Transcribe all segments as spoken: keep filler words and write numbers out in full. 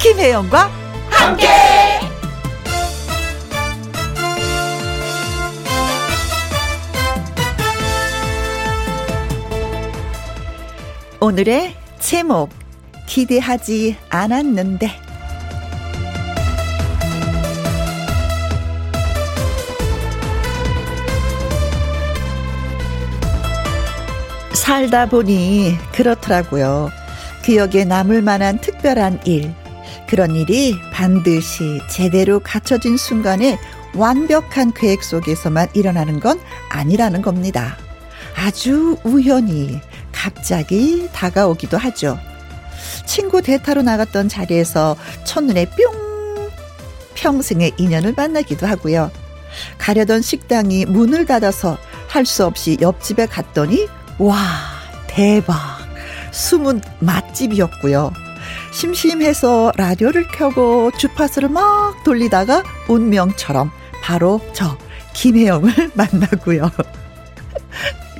김혜영과 함께. 오늘의 제목, 기대하지 않았는데. 살다 보니 그렇더라고요. 기억에 남을 만한 특별한 일, 그런 일이 반드시 제대로 갖춰진 순간에 완벽한 계획 속에서만 일어나는 건 아니라는 겁니다. 아주 우연히 갑자기 다가오기도 하죠. 친구 대타로 나갔던 자리에서 첫눈에 뿅! 평생의 인연을 만나기도 하고요. 가려던 식당이 문을 닫아서 할 수 없이 옆집에 갔더니 와, 대박! 숨은 맛집이었고요. 심심해서 라디오를 켜고 주파수를 막 돌리다가 운명처럼 바로 저 김혜영을 만나고요.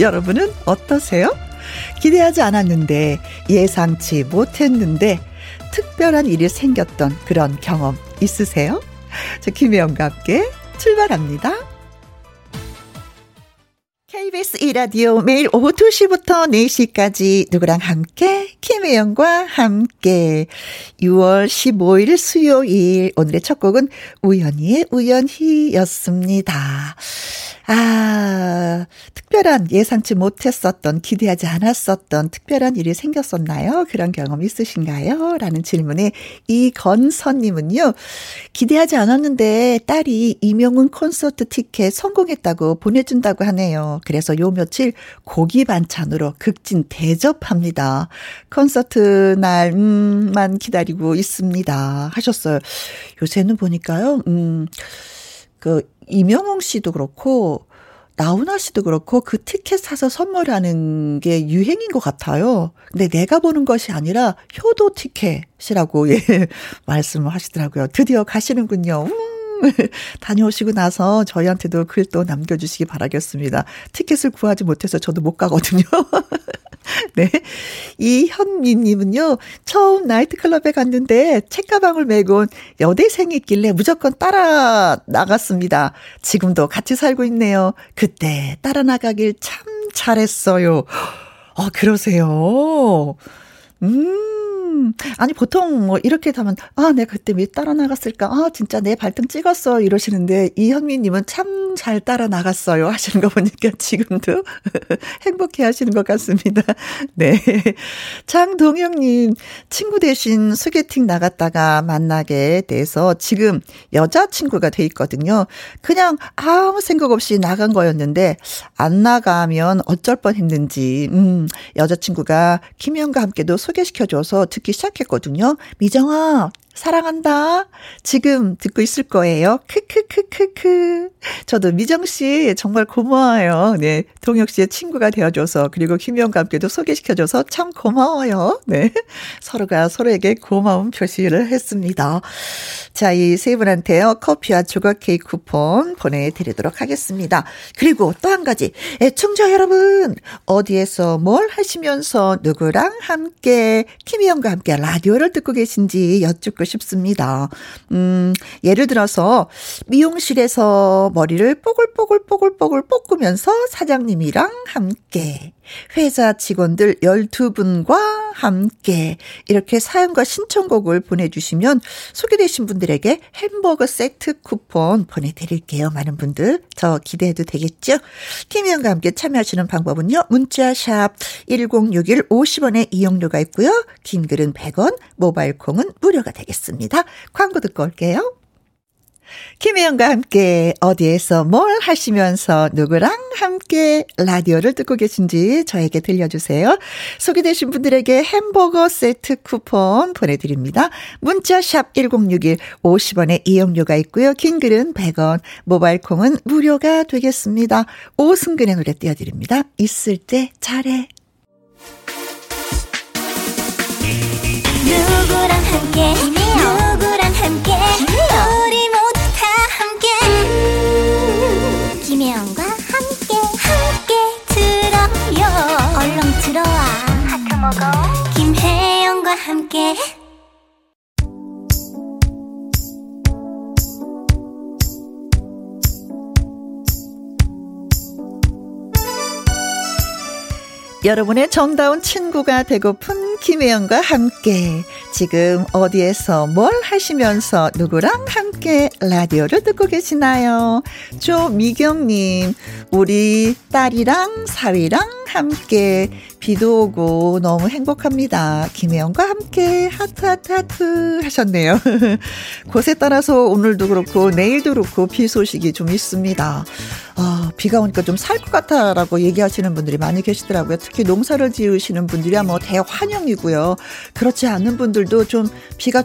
여러분은 어떠세요? 기대하지 않았는데, 예상치 못했는데 특별한 일이 생겼던 그런 경험 있으세요? 저 김혜영과 함께 출발합니다. 케이비에스 이 라디오 매일 오후 두 시부터 네 시까지 누구랑 함께? 김혜영과 함께. 유월 십오일 수요일, 오늘의 첫 곡은 우연히의 우연히였습니다. 아, 특별한, 예상치 못했었던, 기대하지 않았었던 특별한 일이 생겼었나요? 그런 경험 있으신가요? 라는 질문에 이건선님은요, 기대하지 않았는데 딸이 임영웅 콘서트 티켓 성공했다고 보내준다고 하네요. 그래서 요 며칠 고기 반찬으로 극진 대접합니다. 콘서트 날만 기다리고 있습니다. 하셨어요. 요새는 보니까요, 음, 그, 임영웅 씨도 그렇고 나훈아 씨도 그렇고 그 티켓 사서 선물하는 게 유행인 것 같아요. 근데 내가 보는 것이 아니라 효도 티켓이라고, 예, 말씀을 하시더라고요. 드디어 가시는군요. 음, 다녀오시고 나서 저희한테도 글 또 남겨주시기 바라겠습니다. 티켓을 구하지 못해서 저도 못 가거든요. 네, 이현미님은요, 처음 나이트클럽에 갔는데 책가방을 메고 온 여대생이 있길래 무조건 따라 나갔습니다. 지금도 같이 살고 있네요. 그때 따라 나가길 참 잘했어요. 아, 그러세요. 음, 아니 보통 뭐 이렇게 하면, 아, 내가 그때 왜 따라 나갔을까, 아, 진짜 내 발등 찍었어, 이러시는데 이현미님은 참 잘 따라 나갔어요 하시는 거 보니까 지금도 행복해 하시는 것 같습니다. 네, 장동영님, 친구 대신 소개팅 나갔다가 만나게 돼서 지금 여자친구가 돼 있거든요. 그냥 아무 생각 없이 나간 거였는데 안 나가면 어쩔 뻔했는지 음, 여자친구가 김혜영과 함께도 소개시켜줘서 듣기 시작했거든요. 미정아, 사랑한다. 지금 듣고 있을 거예요. 크크크크크. 저도 미정 씨 정말 고마워요. 네, 동혁 씨의 친구가 되어줘서, 그리고 김혜영과 함께도 소개시켜줘서 참 고마워요. 네, 서로가 서로에게 고마운 표시를 했습니다. 자, 이 세 분한테요, 커피와 조각 케이크 쿠폰 보내드리도록 하겠습니다. 그리고 또 한 가지, 애청자 여러분, 어디에서 뭘 하시면서 누구랑 함께 김혜영과 함께 라디오를 듣고 계신지 여쭙고 싶습니다. 음, 예를 들어서 미용실에서 머리를 뽀글뽀글뽀글뽀글 볶으면서 사장님이랑 함께, 회사 직원들 열두 분과 함께, 이렇게 사연과 신청곡을 보내주시면 소개되신 분들에게 햄버거 세트 쿠폰 보내드릴게요. 많은 분들 저 기대해도 되겠죠? 김혜영과 함께 참여하시는 방법은요, 문자샵 일공육일 오십 원의 이용료가 있고요, 긴글은 백 원, 모바일콩은 무료가 되겠습니다. 광고 듣고 올게요. 김혜영과 함께, 어디에서 뭘 하시면서 누구랑 함께 라디오를 듣고 계신지 저에게 들려주세요. 소개되신 분들에게 햄버거 세트 쿠폰 보내드립니다. 문자샵 일공육일 오십 원의 이용료가 있고요, 긴글은 백 원, 모바일콩은 무료가 되겠습니다. 오승근의 노래 띄워드립니다. 있을 때 잘해. 누구랑 함께, 누구랑 함께, 우리 모두 다 함께, 김혜영과 함께, 함께 들어요. 얼렁 들어와, 하트 먹어, 김혜영과 함께. 여러분의 정다운 친구가 되고픈 김혜영과 함께 지금 어디에서 뭘 하시면서 누구랑 함께 라디오를 듣고 계시나요? 조미경님, 우리 딸이랑 사위랑 함께 비도 오고 너무 행복합니다. 김혜영과 함께 하트 하트 하트 하셨네요. 곳에 따라서 오늘도 그렇고 내일도 그렇고 비 소식이 좀 있습니다. 아, 비가 오니까 좀 살 것 같다라고 얘기하시는 분들이 많이 계시더라고요. 특히 농사를 지으시는 분들이야 뭐 대환영이고요. 그렇지 않은 분들도 좀 비가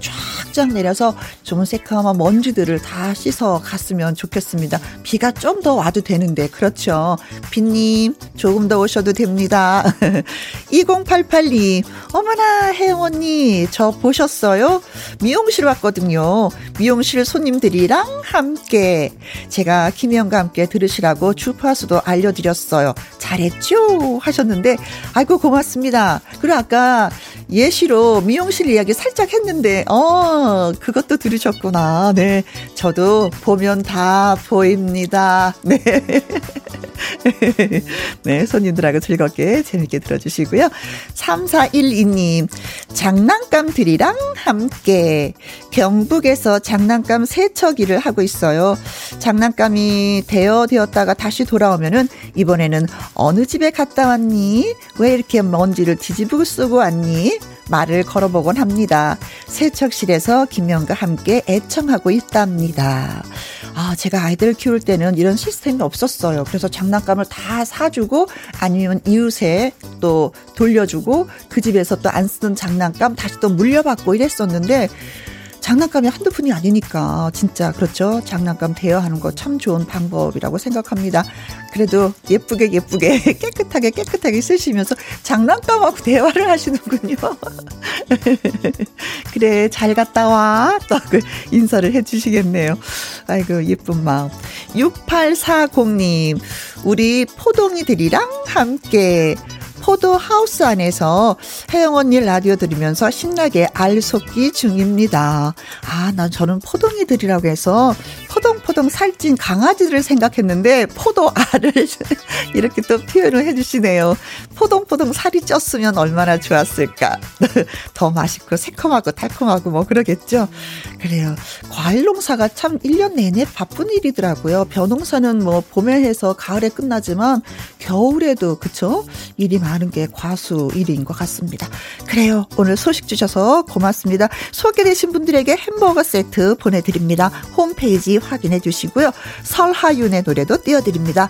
쫙쫙 내려서 좀 새카만 먼지들을 다 씻어 갔으면 좋겠습니다. 비가 좀 더 와도 되는데, 그렇죠. 비님 조금 더 오셔도 됩니다. 이공팔팔이, 어머나 혜영 언니 저 보셨어요? 미용실 왔거든요. 미용실 손님들이랑 함께 제가 김혜영과 함께 들으시라고 주파수도 알려드렸어요. 잘했죠? 하셨는데, 아이고 고맙습니다. 그리고 아까 예시로 미용실 이야기 살짝 했는데 어 그것도 들으셨구나. 네, 저도 보면 다 보입니다. 네, 네, 손님들하고 즐겁게 재밌게 들어주시고요. 삼사일이님, 장난감들이랑 함께 경북에서 장난감 세척기를 하고 있어요. 장난감이 대여되었다가 다시 돌아오면은 이번에는 어느 집에 갔다 왔니? 왜 이렇게 먼지를 뒤집어 쓰고 왔니? 말을 걸어보곤 합니다. 세척실에서 김영과 함께 애청하고 있답니다. 아, 제가 아이들을 키울 때는 이런 시스템이 없었어요. 그래서 장난감을 다 사주고 아니면 이웃에 또 돌려주고 그 집에서 또 안 쓰던 장난감 다시 또 물려받고 이랬었는데, 장난감이 한두 푼이 아니니까 진짜 그렇죠. 장난감 대여하는 거 참 좋은 방법이라고 생각합니다. 그래도 예쁘게 예쁘게 깨끗하게 깨끗하게 쓰시면서 장난감하고 대화를 하시는군요. 그래 잘 갔다 와 또 인사를 해주시겠네요. 아이고 예쁜 마음. 육팔사공님, 우리 포동이들이랑 함께 포도하우스 안에서 혜영 언니 라디오 들으면서 신나게 알속기 중입니다. 아, 난 저는 포동이들이라고 해서 포동포동 살찐 강아지들을 생각했는데 포도알을 이렇게 또 표현을 해주시네요. 포동포동 살이 쪘으면 얼마나 좋았을까. 더 맛있고 새콤하고 달콤하고 뭐 그러겠죠. 그래요. 과일 농사가 참 일 년 내내 바쁜 일이더라고요. 벼농사는 뭐 봄에 해서 가을에 끝나지만 겨울에도 그쵸? 일이 많 아는 게 과수 일인 것 같습니다. 그래요. 오늘 소식 주셔서 고맙습니다. 소개되신 분들에게 햄버거 세트 보내드립니다. 홈페이지 확인해 주시고요. 설하윤의 노래도 띄워드립니다.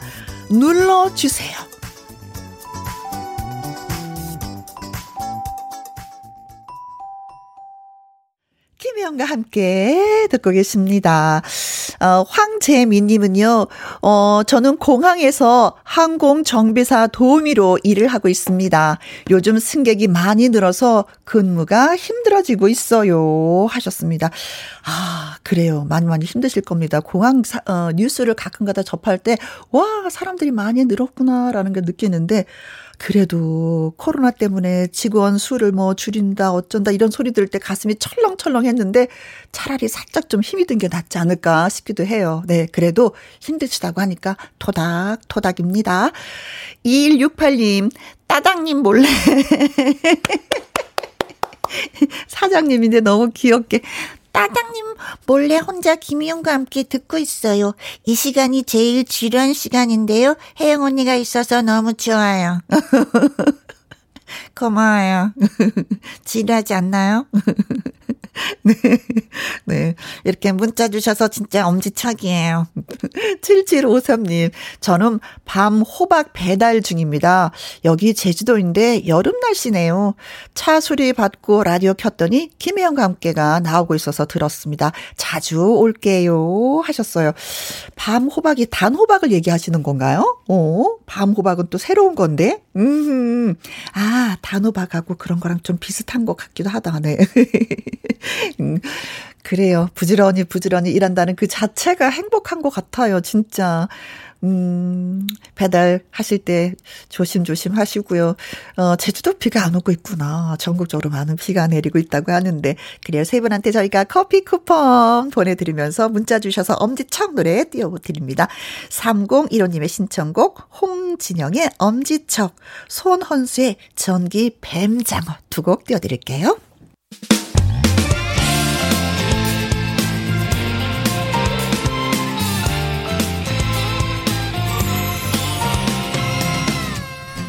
눌러주세요. 김혜영과 함께 듣고 계십니다. 어, 황재민님은요, 어, 저는 공항에서 항공정비사 도우미로 일을 하고 있습니다. 요즘 승객이 많이 늘어서 근무가 힘들어지고 있어요. 하셨습니다. 아, 그래요. 많이 많이 힘드실 겁니다. 공항 사, 어, 뉴스를 가끔가다 접할 때, 와, 사람들이 많이 늘었구나라는 걸 느끼는데, 그래도 코로나 때문에 직원 수를 뭐 줄인다 어쩐다 이런 소리 들을 때 가슴이 철렁철렁 했는데 차라리 살짝 좀 힘이 든 게 낫지 않을까 싶기도 해요. 네, 그래도 힘드시다고 하니까 토닥토닥입니다. 이일육팔님, 따당님 몰래 사장님인데 너무 귀엽게 따장님 몰래 혼자 김희영과 함께 듣고 있어요. 이 시간이 제일 지루한 시간인데요. 혜영 언니가 있어서 너무 좋아요. 고마워요. 지루하지 않나요? 네, 네. 이렇게 문자 주셔서 진짜 엄지척이에요. 칠칠오삼님, 저는 밤 호박 배달 중입니다. 여기 제주도인데 여름 날씨네요. 차 수리 받고 라디오 켰더니 김혜영과 함께가 나오고 있어서 들었습니다. 자주 올게요. 하셨어요. 밤 호박이 단 호박을 얘기하시는 건가요? 오, 밤 호박은 또 새로운 건데. 음, 아, 단 호박하고 그런 거랑 좀 비슷한 것 같기도 하다. 네. 음, 그래요. 부지런히 부지런히 일한다는 그 자체가 행복한 것 같아요. 진짜. 음, 배달하실 때 조심조심 하시고요. 어, 제주도 비가 안 오고 있구나. 전국적으로 많은 비가 내리고 있다고 하는데, 그래요. 세 분한테 저희가 커피 쿠폰 보내드리면서 문자 주셔서 엄지척 노래 띄워드립니다. 삼공일오님의 신청곡 홍진영의 엄지척, 손헌수의 전기 뱀장어 두 곡 띄워드릴게요.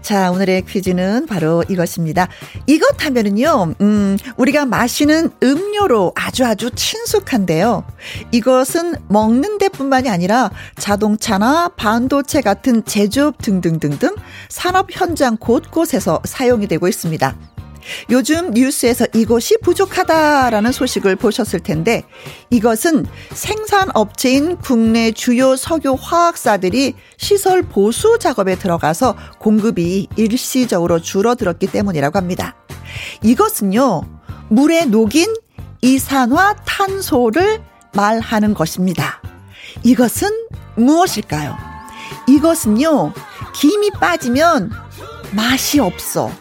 자, 오늘의 퀴즈는 바로 이것입니다. 이것 하면은요, 음, 우리가 마시는 음료로 아주 아주 친숙한데요. 이것은 먹는 데뿐만이 아니라 자동차나 반도체 같은 제조업 등등등등 산업 현장 곳곳에서 사용이 되고 있습니다. 요즘 뉴스에서 이것이 부족하다라는 소식을 보셨을 텐데, 이것은 생산업체인 국내 주요 석유화학사들이 시설 보수 작업에 들어가서 공급이 일시적으로 줄어들었기 때문이라고 합니다. 이것은요, 물에 녹인 이산화탄소를 말하는 것입니다. 이것은 무엇일까요? 이것은요, 김이 빠지면 맛이 없어,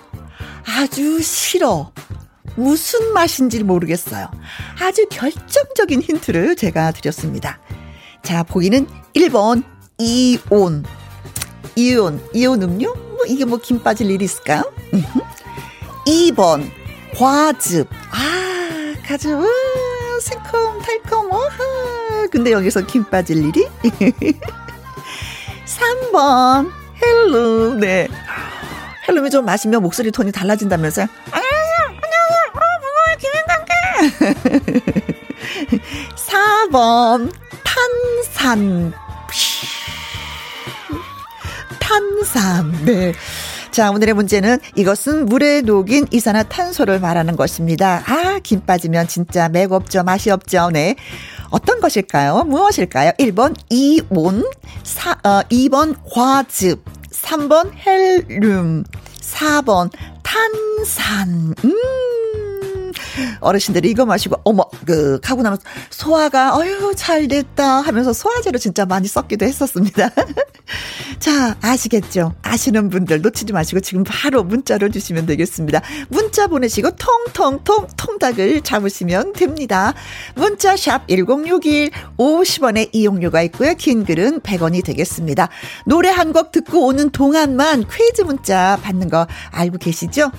아주 싫어, 무슨 맛인지 모르겠어요. 아주 결정적인 힌트를 제가 드렸습니다. 자, 보기는 일 번 이온. 이온, 이온 음료? 뭐 이게 뭐 김 빠질 일이 있을까요? 이 번 과즙. 아, 과즙. 와, 새콤 달콤. 와, 근데 여기서 김 빠질 일이? 삼 번 헬로. 네, 헬름이 좀 마시면 목소리 톤이 달라진다면서요? 안녕하세요. 안녕하세요. 어, 무거워요. 김현관께. 사 번 탄산. 탄산. 네. 자, 오늘의 문제는 이것은 물에 녹인 이산화탄소를 말하는 것입니다. 아, 김 빠지면 진짜 맥없죠. 맛이 없죠. 네. 어떤 것일까요? 무엇일까요? 일 번 이온, 사, 어, 이 번 과즙, 삼 번 헬륨, 사 번 탄산. 음. 어르신들이 이거 마시고 어머 그 하고 나면 소화가 어휴 잘 됐다 하면서 소화제로 진짜 많이 썼기도 했었습니다. 자, 아시겠죠? 아시는 분들 놓치지 마시고 지금 바로 문자로 주시면 되겠습니다. 문자 보내시고 통통통 통닭을 잡으시면 됩니다. 문자 샵 일공육일, 오십 원의 이용료가 있고요. 긴 글은 백 원이 되겠습니다. 노래 한 곡 듣고 오는 동안만 퀴즈 문자 받는 거 알고 계시죠?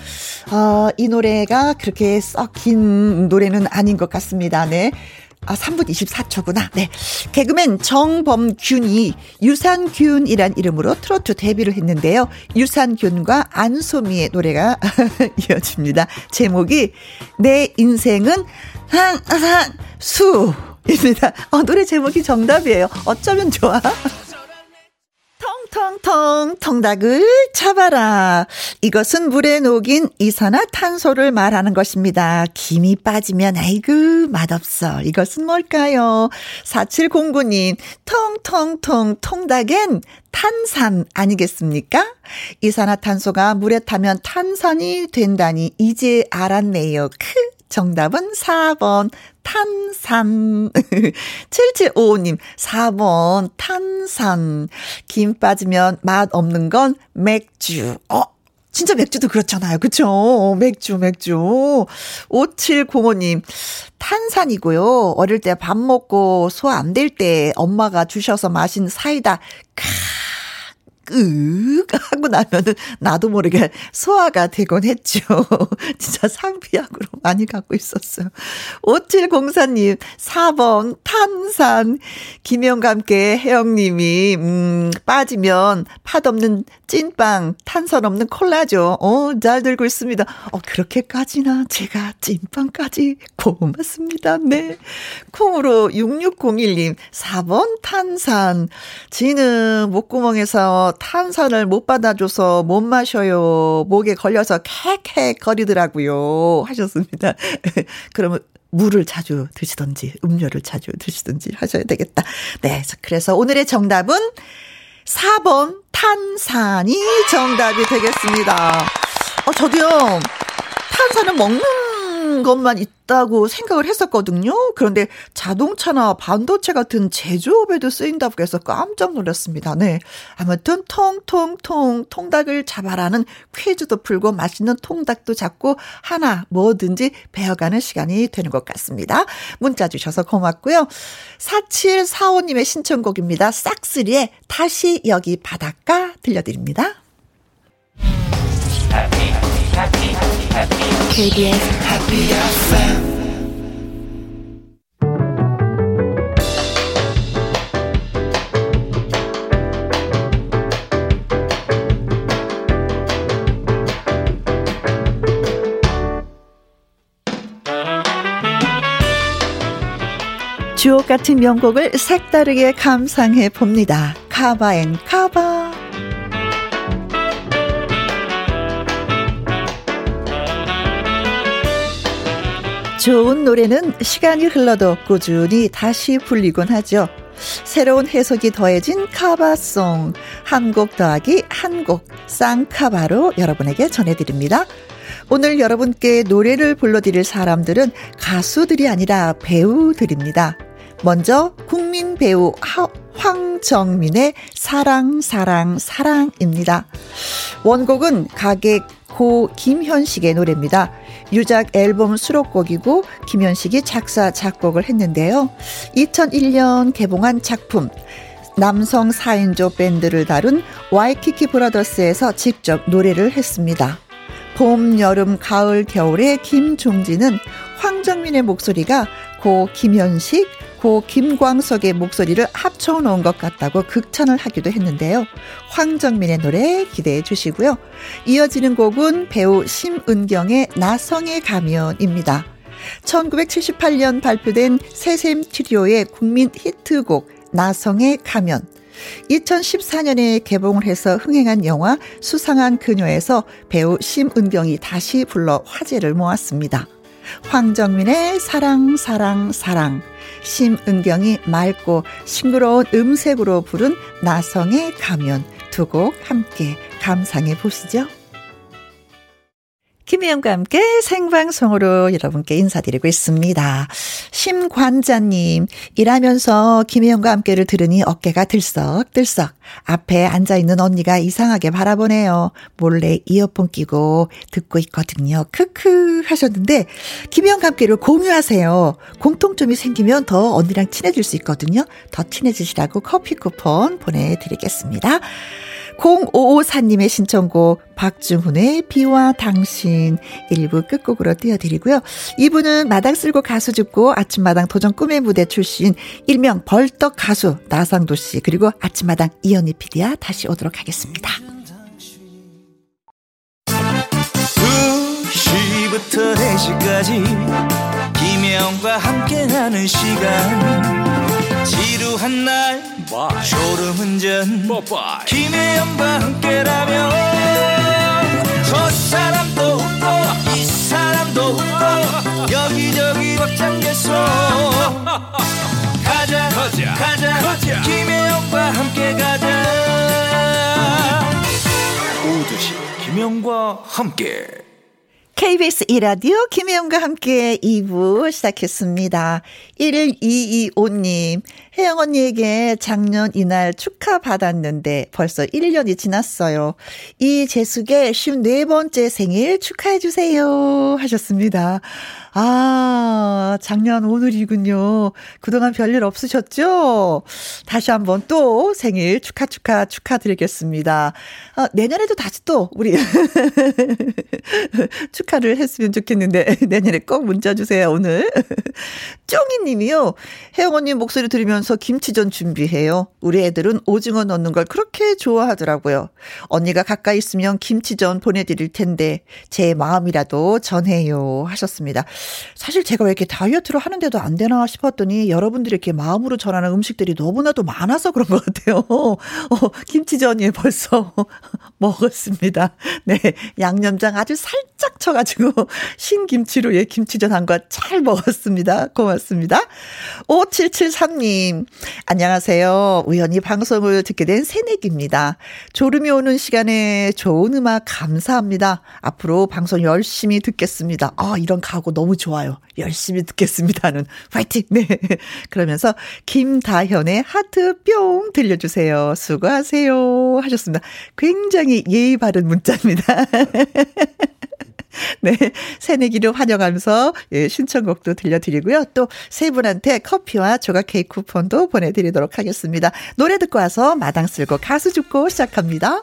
어, 이 노래가 그렇게 썩 긴 노래는 아닌 것 같습니다. 네. 아, 삼 분 이십사 초구나. 네. 개그맨 정범균이 유산균이란 이름으로 트로트 데뷔를 했는데요. 유산균과 안소미의 노래가 이어집니다. 제목이 내 인생은 한한수입니다. 어, 노래 제목이 정답이에요. 어쩌면 좋아. 통통통 통닭을 잡아라. 이것은 물에 녹인 이산화탄소를 말하는 것입니다. 김이 빠지면 아이고 맛없어. 이것은 뭘까요? 사칠공구님, 통통통 통닭엔 탄산 아니겠습니까? 이산화탄소가 물에 타면 탄산이 된다니 이제 알았네요. 크. 정답은 사 번 탄산. 칠칠오오님, 사 번 탄산. 김 빠지면 맛 없는 건 맥주. 어, 진짜 맥주도 그렇잖아요. 그렇죠? 맥주, 맥주. 오칠공오님, 탄산이고요. 어릴 때 밥 먹고 소화 안 될 때 엄마가 주셔서 마신 사이다. 캬. 으윽 하고 나면은 나도 모르게 소화가 되곤 했죠. 진짜 상비약으로 많이 갖고 있었어요. 오칠공사님, 사 번 탄산. 김영과 함께 혜영님이 음, 빠지면 팥 없는 찐빵, 탄산 없는 콜라죠. 어, 잘 들고 있습니다. 어, 그렇게까지나 제가 찐빵까지 고맙습니다. 네. 콩으로 육육공일님, 사 번 탄산. 지는 목구멍에서 탄산을 못 받아줘서 못 마셔요. 목에 걸려서 캑캑 거리더라고요. 하셨습니다. 그러면 물을 자주 드시든지 음료를 자주 드시든지 하셔야 되겠다. 네, 그래서 오늘의 정답은 사 번 탄산이 정답이 되겠습니다. 어, 저도요. 탄산은 먹는 것만 있다고 생각을 했었거든요. 그런데 자동차나 반도체 같은 제조업에도 쓰인다고 해서 깜짝 놀랐습니다. 네, 아무튼 통통통 통닭을 잡아라는 퀴즈도 풀고 맛있는 통닭도 잡고 하나 뭐든지 배워가는 시간이 되는 것 같습니다. 문자 주셔서 고맙고요. 사칠사오님의 신청곡입니다. 싹쓰리의 다시 여기 바닷가 들려드립니다. 케이비에스 Happy 에프엠 주옥 같은 명곡을 색다르게 감상해 봅니다. 카바 앤 카바. 좋은 노래는 시간이 흘러도 꾸준히 다시 불리곤 하죠. 새로운 해석이 더해진 카바송. 한 곡 더하기 한 곡 쌍카바로 여러분에게 전해드립니다. 오늘 여러분께 노래를 불러드릴 사람들은 가수들이 아니라 배우들입니다. 먼저 국민 배우 하, 황정민의 사랑 사랑 사랑입니다. 원곡은 가객 고 김현식의 노래입니다. 유작 앨범 수록곡이고 김현식이 작사 작곡을 했는데요. 이천일 년 개봉한 작품 남성 사 인조 밴드를 다룬 와이키키 브라더스에서 직접 노래를 했습니다. 봄, 여름, 가을, 겨울의 김종진은 황정민의 목소리가 고 김현식, 고 김광석의 목소리를 합쳐놓은 것 같다고 극찬을 하기도 했는데요. 황정민의 노래 기대해 주시고요. 이어지는 곡은 배우 심은경의 나성의 가면입니다. 천구백칠십팔 년 발표된 세샘 트리오의 국민 히트곡 나성의 가면. 이천십사 년에 개봉을 해서 흥행한 영화 수상한 그녀에서 배우 심은경이 다시 불러 화제를 모았습니다. 황정민의 사랑 사랑 사랑, 심은경이 맑고 싱그러운 음색으로 부른 나성의 가면, 두 곡 함께 감상해 보시죠. 김혜영과 함께 생방송으로 여러분께 인사드리고 있습니다. 심관자님, 일하면서 김혜영과 함께를 들으니 어깨가 들썩들썩. 앞에 앉아있는 언니가 이상하게 바라보네요. 몰래 이어폰 끼고 듣고 있거든요. 크크 하셨는데, 김혜영과 함께를 공유하세요. 공통점이 생기면 더 언니랑 친해질 수 있거든요. 더 친해지시라고 커피 쿠폰 보내드리겠습니다. 공오오사님의 신청곡 박중훈의 비와 당신 일 부 끝곡으로 띄워드리고요. 이 부는 마당 쓸고 가수 줍고 아침마당 도전 꿈의 무대 출신 일명 벌떡 가수 나상도 씨, 그리고 아침마당 이현희 피디와 다시 오도록 하겠습니다. 두 시부터 네 시까지 김혜영과 함께하는 시간, 지루한 날 졸음운전 김혜영과 함께라면 저 사람도 웃고 이 사람도 웃고 여기저기 벅장개소 가자, 가자 가자 가자 김혜영과 함께 가자. 오후 두 시 김혜영과 함께 케이비에스 일 라디오 김혜영과 함께 이 부 시작했습니다. 일이이오님, 혜영 언니에게 작년 이날 축하받았는데 벌써 일 년이 지났어요. 이재숙의 열네 번째 생일 축하해 주세요 하셨습니다. 아, 작년 오늘이군요. 그동안 별일 없으셨죠? 다시 한번 또 생일 축하 축하 축하드리겠습니다. 아, 내년에도 다시 또 우리 축하를 했으면 좋겠는데 내년에 꼭 문자 주세요. 오늘 쫑이님이요, 혜영 언니 목소리 들으면 먹으면서 김치전 준비해요. 우리 애들은 오징어 넣는 걸 그렇게 좋아하더라고요. 언니가 가까이 있으면 김치전 보내드릴 텐데 제 마음이라도 전해요 하셨습니다. 사실 제가 왜 이렇게 다이어트를 하는데도 안 되나 싶었더니 여러분들이 이렇게 마음으로 전하는 음식들이 너무나도 많아서 그런 것 같아요. 어, 김치전이 벌써 먹었습니다. 네, 양념장 아주 살짝 쳐가지고 신김치로 예, 김치전한과 잘 먹었습니다. 고맙습니다. 오칠칠삼 님 안녕하세요. 우연히 방송을 듣게 된 새내기입니다. 졸음이 오는 시간에 좋은 음악 감사합니다. 앞으로 방송 열심히 듣겠습니다. 아, 이런 각오 너무 좋아요. 열심히 듣겠습니다는 파이팅. 네, 그러면서 김다현의 하트 뿅 들려주세요. 수고하세요 하셨습니다. 굉장히 예의 바른 문자입니다. 네, 새내기를 환영하면서 예, 신청곡도 들려드리고요. 또 세 분한테 커피와 조각 케이크 쿠폰도 보내드리도록 하겠습니다. 노래 듣고 와서 마당 쓸고 가수 줍고 시작합니다.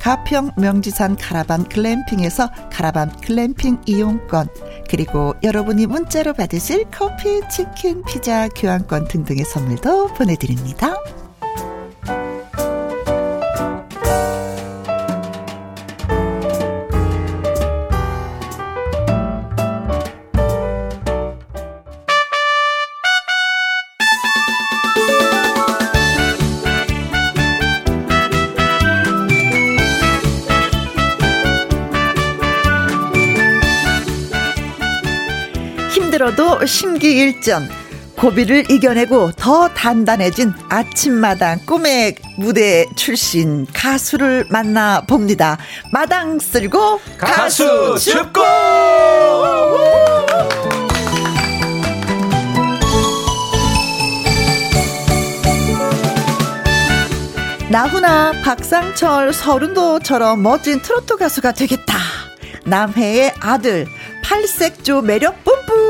가평 명지산 카라반 글램핑에서 카라반 글램핑 이용권, 그리고 여러분이 문자로 받으실 커피, 치킨, 피자, 교환권 등등의 선물도 보내드립니다. 도 심기일전 고비를 이겨내고 더 단단해진 아침마당 꿈의 무대 출신 가수를 만나봅니다. 마당 쓸고 가수 줍고. 나훈아, 박상철, 서른도처럼 멋진 트로트 가수가 되겠다. 남해의 아들 팔색조 매력 뿜뿜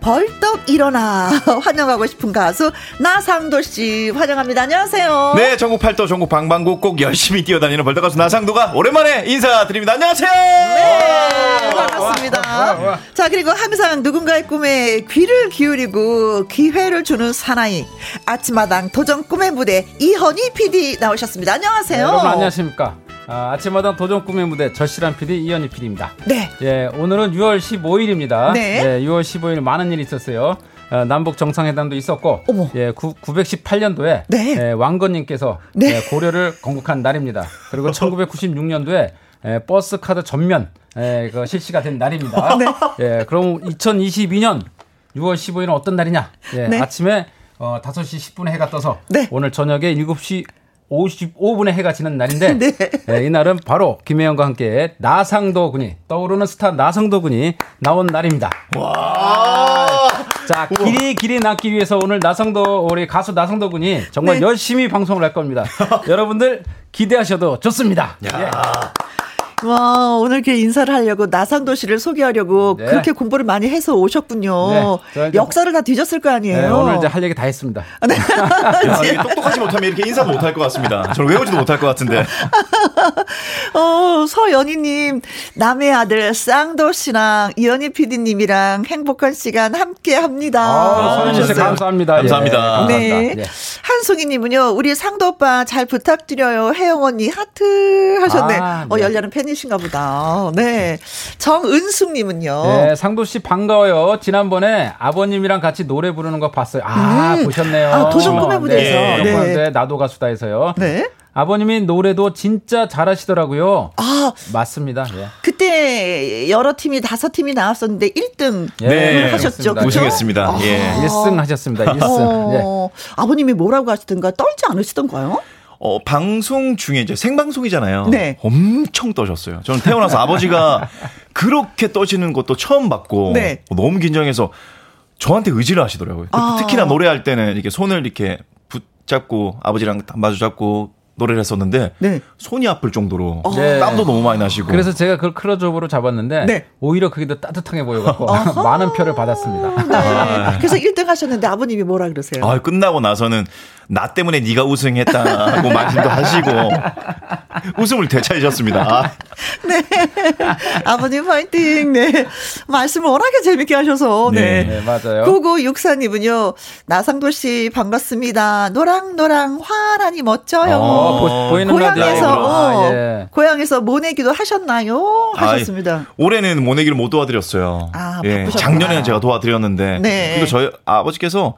벌떡 일어나 환영하고 싶은 가수 나상도 씨 환영합니다. 안녕하세요. 네, 전국 팔도 전국 방방곡곡 꼭 열심히 뛰어다니는 벌떡 가수 나상도가 오랜만에 인사드립니다. 안녕하세요. 네, 반갑습니다. 와, 와, 와, 와. 자, 그리고 항상 누군가의 꿈에 귀를 기울이고 기회를 주는 사나이 아침마당 도전 꿈의 무대 이현희 피디 나오셨습니다. 안녕하세요. 네, 여러분 안녕하십니까. 아, 아침마당 도전 꿈의 무대 절실한 피디 이현희 피디입니다. 네. 예, 오늘은 유월 십오일입니다. 네. 예, 유월 십오일 많은 일이 있었어요. 어, 남북 정상회담도 있었고, 어머. 예, 구, 구백십팔년도에 네. 예, 왕건님께서 네. 예, 고려를 건국한 날입니다. 그리고 천구백구십육년도에 예, 버스 카드 전면 예, 그 실시가 된 날입니다. 네. 예, 그럼 이천이십이년 유월 십오일은 어떤 날이냐? 예, 네. 아침에 어, 다섯시 십분에 해가 떠서 네. 오늘 저녁에 일곱시 오십오분에 해가 지는 날인데 네. 네, 이날은 바로 김혜영과 함께 나상도 군이 떠오르는 스타 나상도 군이 나온 날입니다. 와. 자, 길이 길이 남기 위해서 오늘 나상도 우리 가수 나상도 군이 정말 네. 열심히 방송을 할 겁니다. 여러분들 기대하셔도 좋습니다. 야. 예. 와, 오늘 이렇게 인사를 하려고 나상도 씨를 소개하려고 네. 그렇게 공부를 많이 해서 오셨군요. 네. 역사를 다 뒤졌을 거 아니에요. 네, 오늘 이제 할 얘기 다 했습니다. 네. 야, 이게 똑똑하지 못하면 이렇게 인사도 못할 것 같습니다. 저를 외우지도 못할 것 같은데. 어, 서연희님, 남의 아들 쌍도 씨랑 이현희 피디님이랑 행복한 시간 함께합니다. 아, 서연희 씨 감사합니다. 감사합니다. 예, 네. 감사합니다. 네. 한송이님은요, 우리 상도 오빠 잘 부탁드려요. 혜영 언니 하트 하셨네. 아, 네. 어, 열렬한 팬이신가 보다. 네. 정은숙님은요. 네, 상도 씨 반가워요. 지난번에 아버님이랑 같이 노래 부르는 거 봤어요. 아, 음. 보셨네요. 아, 도전꿈의 무대에서. 네. 네. 네. 나도 가수다에서요. 네. 아버님이 노래도 진짜 잘하시더라고요. 아, 맞습니다. 예. 그때 여러 팀이 다섯 팀이 나왔었는데 일 등 예, 하셨죠. 우승했습니다. 아. 예. 일 승 하셨습니다. 일 승. 어, 예. 아버님이 뭐라고 하시던가 떨지 않으시던가요? 어, 방송 중에 이제 생방송이잖아요. 네. 엄청 떠셨어요. 저는 태어나서 아버지가 그렇게 떠시는 것도 처음 봤고 네. 너무 긴장해서 저한테 의지를 하시더라고요. 아. 특히나 노래할 때는 이렇게 손을 이렇게 붙잡고 아버지랑 마주 잡고 노래를 했었는데 네. 손이 아플 정도로 네. 땀도 너무 많이 나시고 그래서 제가 그걸 클로즈업으로 잡았는데 네. 오히려 그게 더 따뜻하게 보여갖고 많은 표를 받았습니다. 네. 아. 그래서 일 등 하셨는데 아버님이 뭐라 그러세요? 아, 끝나고 나서는 나 때문에 네가 우승했다고 말씀도 하시고 웃음을 되찾으셨습니다. 네, 아버님 파이팅. 네, 말씀을 워낙에 재밌게 하셔서 네, 네. 네 맞아요. 구구육사님은요 나상도 씨 반갑습니다. 노랑노랑 화란이 멋져요. 어, 보이는 고향에서 아, 예. 고향에서 모내기도 하셨나요? 하셨습니다. 아, 올해는 모내기를 못 도와드렸어요. 아, 예, 작년에는 제가 도와드렸는데 네. 그리고 저희 아버지께서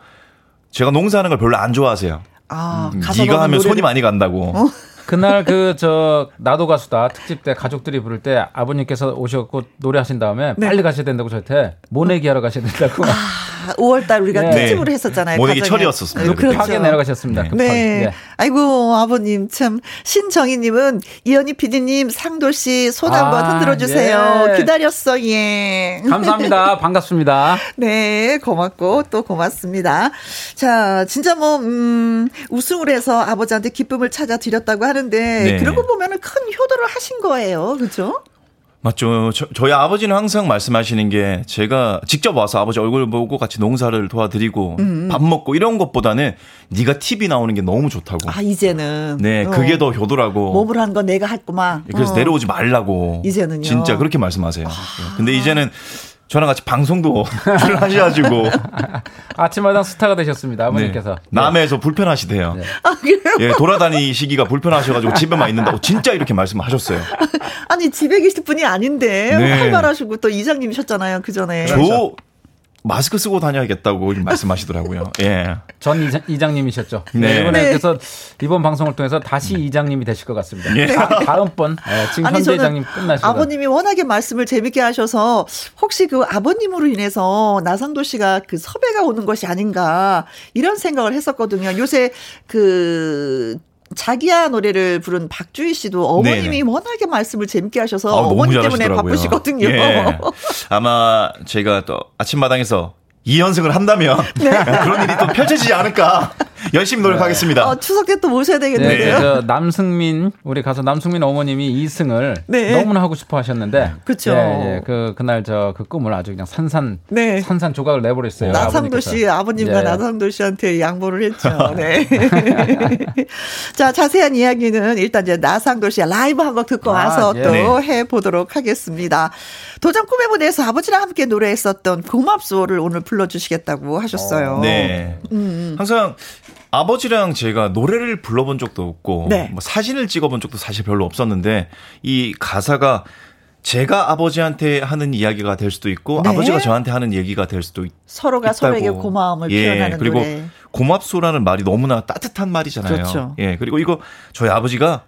제가 농사하는 걸 별로 안 좋아하세요. 아, 음, 네가 하면 노래를... 손이 많이 간다고. 어? 그날 그 저 나도 가수다 특집 때 가족들이 부를 때 아버님께서 오셨고 노래하신 다음에 네. 빨리 가셔야 된다고 저한테 모내기 하러 가셔야 된다고. 아, 오월달 우리가 네. 특집으로 했었잖아요. 모내기 철이었었습니다. 급하게 그렇죠. 내려가셨습니다. 네. 네. 아이고 아버님 참. 신정희님은 이현희 피디님 상돌씨 손 아, 한번 흔들어주세요. 예. 기다렸어. 예. 감사합니다. 반갑습니다. 네 고맙고 또 고맙습니다. 자 진짜 뭐 음, 우승을 해서 아버지한테 기쁨을 찾아 드렸다고 하는. 네. 그러고 보면 큰 효도를 하신 거예요. 그렇죠? 맞죠. 저, 저희 아버지는 항상 말씀하시는 게 제가 직접 와서 아버지 얼굴 보고 같이 농사를 도와드리고 음음. 밥 먹고 이런 것보다는 네가 티비 나오는 게 너무 좋다고. 아 이제는. 네. 어. 그게 더 효도라고. 몸을 한 건 내가 했구만. 그래서 어. 내려오지 말라고. 이제는요. 진짜 그렇게 말씀하세요. 아. 근데 이제는 저랑 같이 방송도 출연하셔가지고 아침마당 스타가 되셨습니다. 아버님께서. 네. 남해에서 네. 불편하시대요. 네. 아, 그래요? 예, 돌아다니시기가 불편하셔가지고 집에만 있는다고 진짜 이렇게 말씀하셨어요. 아니 집에 계실 분이 아닌데 네. 활발하시고 또 이장님이셨잖아요. 그 전에. 저 마스크 쓰고 다녀야겠다고 말씀하시더라고요. 예. 전 이장, 이장님이셨죠. 네. 이번에 네. 그래서 이번 방송을 통해서 다시 네. 이장님이 되실 것 같습니다. 네. 다, 다음번 네, 지금 아니, 현재 이장님 끝나시고 아버님이 워낙에 말씀을 재밌게 하셔서 혹시 그 아버님으로 인해서 나상도 씨가 그 섭외가 오는 것이 아닌가 이런 생각을 했었거든요. 요새 그 자기야 노래를 부른 박주희 씨도 어머님이 네네. 워낙에 말씀을 재밌게 하셔서 아, 어머니 때문에 바쁘시거든요. 예. 아마 제가 또 아침마당에서 이 연승을 한다면 네. 그런 일이 또 펼쳐지지 않을까 열심히 노력하겠습니다. 어, 추석 때 또 모셔야 되겠는데요. 네, 저 남승민 우리 가수 남승민 어머님이 이 승을 네. 너무나 하고 싶어 하셨는데 그렇죠. 예, 예, 그 그날 저 그 꿈을 아주 그냥 산산 네. 산산 조각을 내버렸어요. 나상도 씨 아버님과 예. 나상도 씨한테 양보를 했죠. 네. 자 자세한 이야기는 일단 이제 나상도 씨 라이브 한번 듣고 와서 아, 예. 또 네. 해보도록 하겠습니다. 도전 꿈의 무대에서 아버지랑 함께 노래했었던 고맙소를 오늘 불러주시겠다고 하셨어요. 어, 네. 음. 항상 아버지랑 제가 노래를 불러본 적도 없고 네. 뭐 사진을 찍어본 적도 사실 별로 없었는데 이 가사가 제가 아버지한테 하는 이야기가 될 수도 있고 네. 아버지가 저한테 하는 얘기가 될 수도 있다고. 서로가 서로에게 고마움을 예, 표현하는 그리고 노래. 그리고 고맙소라는 말이 너무나 따뜻한 말이잖아요. 그렇죠. 예, 그리고 이거 저희 아버지가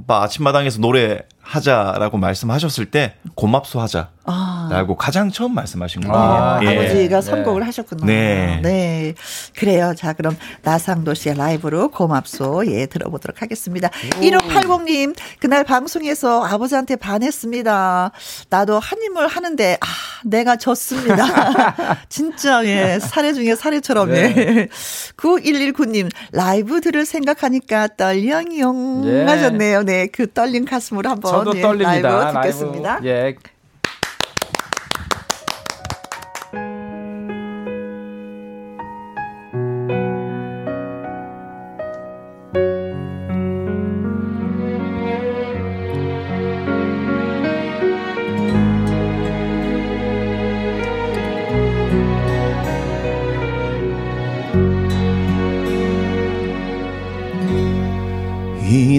아빠 아침마당에서 노래하자라고 말씀하셨을 때 고맙소 하자라고 아. 가장 처음 말씀하신 거예요. 아. 예. 아버지가 선곡을 네. 하셨군요. 네. 네. 그래요. 자 그럼 나상도 씨의 라이브로 고맙소 예 들어보도록 하겠습니다. 오. 일오팔공님 그날 방송에서 아버지한테 반했습니다. 나도 한 힘을 하는데 아 내가 졌습니다. 진짜 예 사례 중에 사례처럼 네. 예. 구일일구님 라이브 들을 생각하니까 떨령용 예. 하셨네요. 네, 그 떨린 가슴으로 한번 저도 예, 떨립니다. 라이브 듣겠습니다. 라이브, 예. 이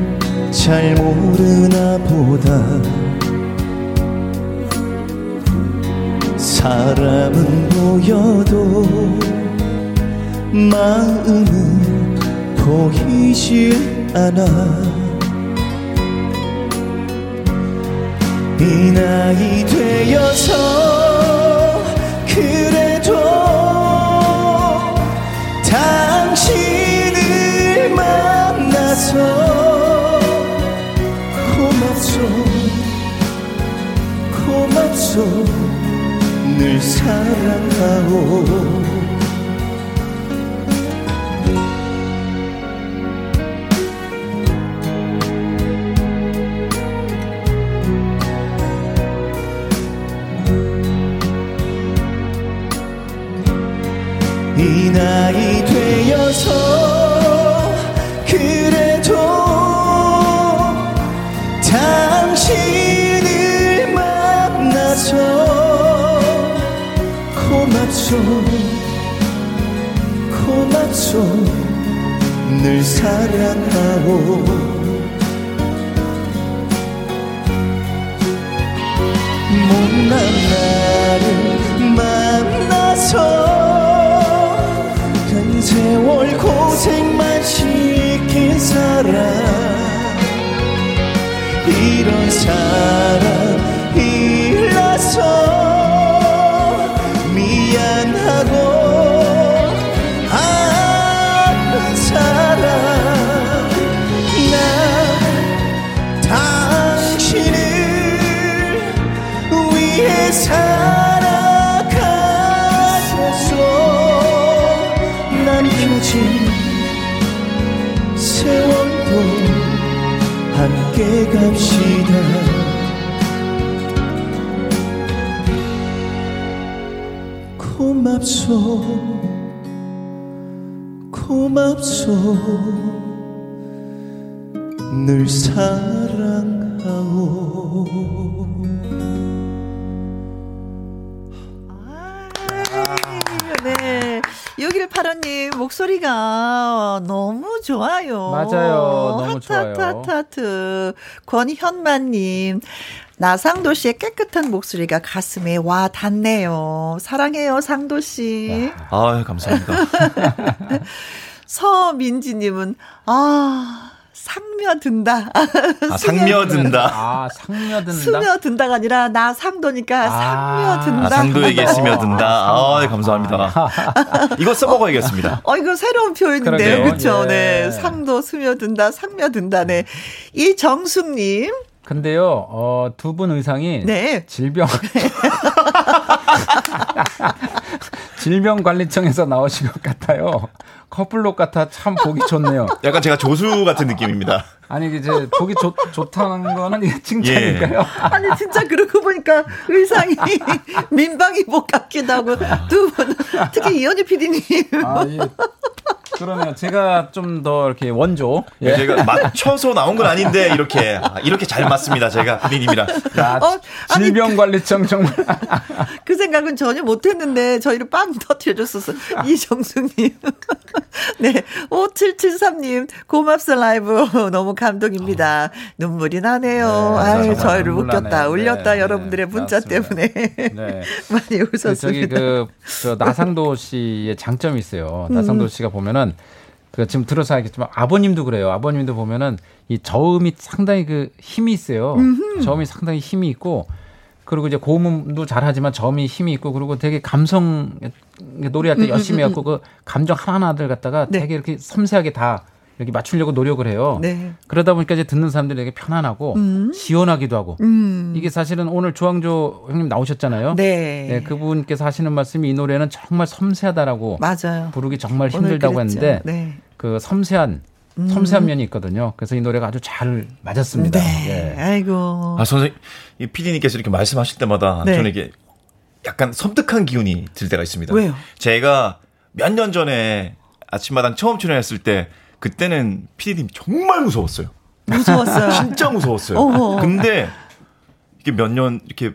잘 모르나 보다. 사람은 보여도 마음은 보이지 않아. 이 나이 되어서 그래도 당신을 만나서 고맙소 늘 사랑하오. 이 나이 되어서 고맙소 늘 사랑하오. 못난 나를 만나서 긴 세월 고생만 시킨 사람, 이런 사람 일러서 살아가소. 남겨진 세월도 함께 갑시다. 고맙소 고맙소 늘 사랑하오. 육일팔오님 목소리가 너무 좋아요. 맞아요. 너무 하트, 좋아요. 하트, 하트, 하트. 권현만님. 나상도 씨의 깨끗한 목소리가 가슴에 와 닿네요. 사랑해요, 상도 씨. 아, 감사합니다. 서민지님은 아... 상며든다. 아, 상며든다. 아, 상며든다. 스며든다가 아니라 나 상도니까 아, 상며든다. 아, 상도에게 스며든다. 아, 아, 아, 감사합니다. 아, 아. 이거 써먹어야겠습니다. 어, 이거 새로운 표현인데요. 그렇죠. 예. 네. 상도, 스며든다, 상며든다네. 이정숙님. 근데요, 어, 두 분 의상이 네. 질병. 질병관리청에서 나오신 것 같아요. 커플룩 같아 참 보기 좋네요. 약간 제가 조수 같은 느낌입니다. 아니 이제 보기 좋, 좋다는 거는 칭찬인가요? 예. 아니 진짜 그러고 보니까 의상이 민방위복 같기도 하고 두 분 특히 이현희 피디님. 아, 예. 그러면 제가 좀 더 이렇게 원조. 예. 제가 맞춰서 나온 건 아닌데 이렇게 이렇게 잘 맞습니다. 제가 피디님이랑. 어, 질병관리청 정말. 그 생각은 전혀 못했는데 저희를 빵 터뜨려줬었어요. 이정숙님. 네, 오칠칠삼님 고맙소 라이브 너무 감동입니다. 어. 눈물이 나네요. 네, 아유, 저희를 웃겼다, 울렸다. 네, 여러분들의 네, 문자 맞습니다. 때문에 네. 많이 웃었습니다. 저기 그, 저 나상도 씨의 장점이 있어요. 나상도 씨가 보면은 그러니까 지금 들어서 알겠지만 아버님도 그래요. 아버님도 보면은 이 저음이 상당히 그 힘이 있어요. 음흠. 저음이 상당히 힘이 있고, 그리고 이제 고음도 잘하지만 저음이 힘이 있고, 그리고 되게 감성 노래할 때 열심히 해갖고 그 감정 하나하나를 갖다가 네. 되게 이렇게 섬세하게 다 이렇게 맞추려고 노력을 해요. 네. 그러다 보니까 이제 듣는 사람들에게 편안하고 음. 시원하기도 하고 음. 이게 사실은 오늘 조항조 형님 나오셨잖아요. 네. 네, 그분께서 하시는 말씀이 이 노래는 정말 섬세하다라고 맞아요. 부르기 정말 힘들다고 했는데 네. 그 섬세한 음. 섬세한 면이 있거든요. 그래서 이 노래가 아주 잘 맞았습니다. 네. 예. 아이고. 아 선생님, 이 피디님께서 이렇게 말씀하실 때마다 네. 저는 이게 약간 섬뜩한 기운이 들 때가 있습니다. 왜요? 제가 몇 년 전에 아침마당 처음 출연했을 때. 그때는 피디님 정말 무서웠어요. 무서웠어요. 진짜 무서웠어요. 어허. 근데 이게 몇 년 이렇게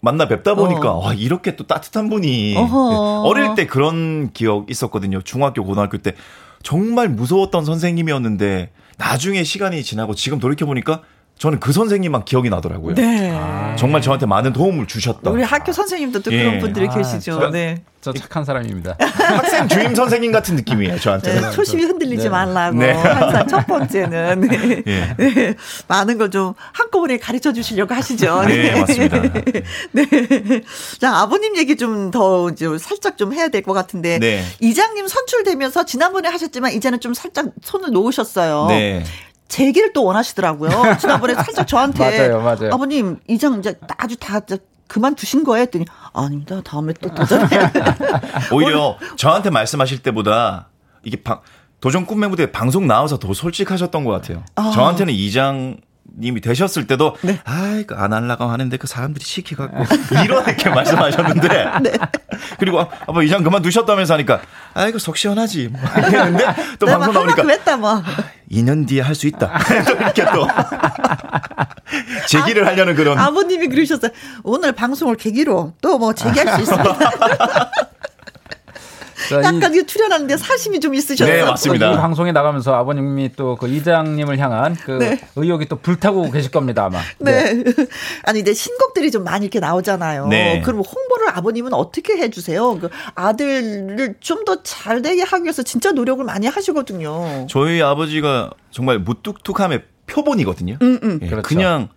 만나 뵙다 보니까 어. 와, 이렇게 또 따뜻한 분이 어허. 어릴 때 그런 기억 있었거든요. 중학교 고등학교 때 정말 무서웠던 선생님이었는데 나중에 시간이 지나고 지금 돌이켜보니까 저는 그 선생님만 기억이 나더라고요. 네. 아, 정말 저한테 많은 도움을 주셨다. 우리 학교 선생님도 또 그런 예. 분들이 아, 계시죠. 저, 네. 저 착한 사람입니다. 학생 주임 선생님 같은 느낌이에요, 저한테는. 네, 초심이 흔들리지 네. 말라고. 네. 항상 첫 번째는. 네. 예. 네. 많은 걸 좀 한꺼번에 가르쳐 주시려고 하시죠. 네, 네 맞습니다. 네. 자, 아버님 얘기 좀 더 살짝 좀 해야 될 것 같은데. 네. 이장님 선출되면서 지난번에 하셨지만 이제는 좀 살짝 손을 놓으셨어요. 네. 제기를 또 원하시더라고요. 지난번에 살짝 저한테 맞아요, 맞아요. 아버님 이장 이제 아주 다 그만두신 거예요 했더니 아닙니다. 다음에 또 도전해요. 오히려 저한테 말씀하실 때보다 이게 방, 도전 꿈의 무대 방송 나와서 더 솔직하셨던 것 같아요. 아. 저한테는 이장 님이 되셨을 때도 네. 아이 안 하려고 하는데 그 사람들이 시키갖고 이렇게 말씀하셨는데 네. 그리고 아빠 이장 그만두셨다면서 하니까 아이고 속 시원하지 뭐 했는데 또 방송 나오니까 했다 뭐. 이 년 뒤에 할 수 있다 또 이렇게 또 제기를 아, 하려는 그런 아버님이 그러셨어요. 오늘 방송을 계기로 또 뭐 제기할 수 있습니다. 약간 이 출연하는데 사심이 좀 있으셨어요. 네, 맞습니다. 이 방송에 나가면서 아버님이 또 그 이장님을 향한 그 네. 의욕이 또 불타고 계실 겁니다, 아마. 네. 네. 아니, 근데 신곡들이 좀 많이 이렇게 나오잖아요. 네. 그럼 홍보를 아버님은 어떻게 해주세요? 그 아들을 좀 더 잘 되게 하기 위해서 진짜 노력을 많이 하시거든요. 저희 아버지가 정말 무뚝뚝함의 표본이거든요. 음, 음. 예, 그렇죠. 그냥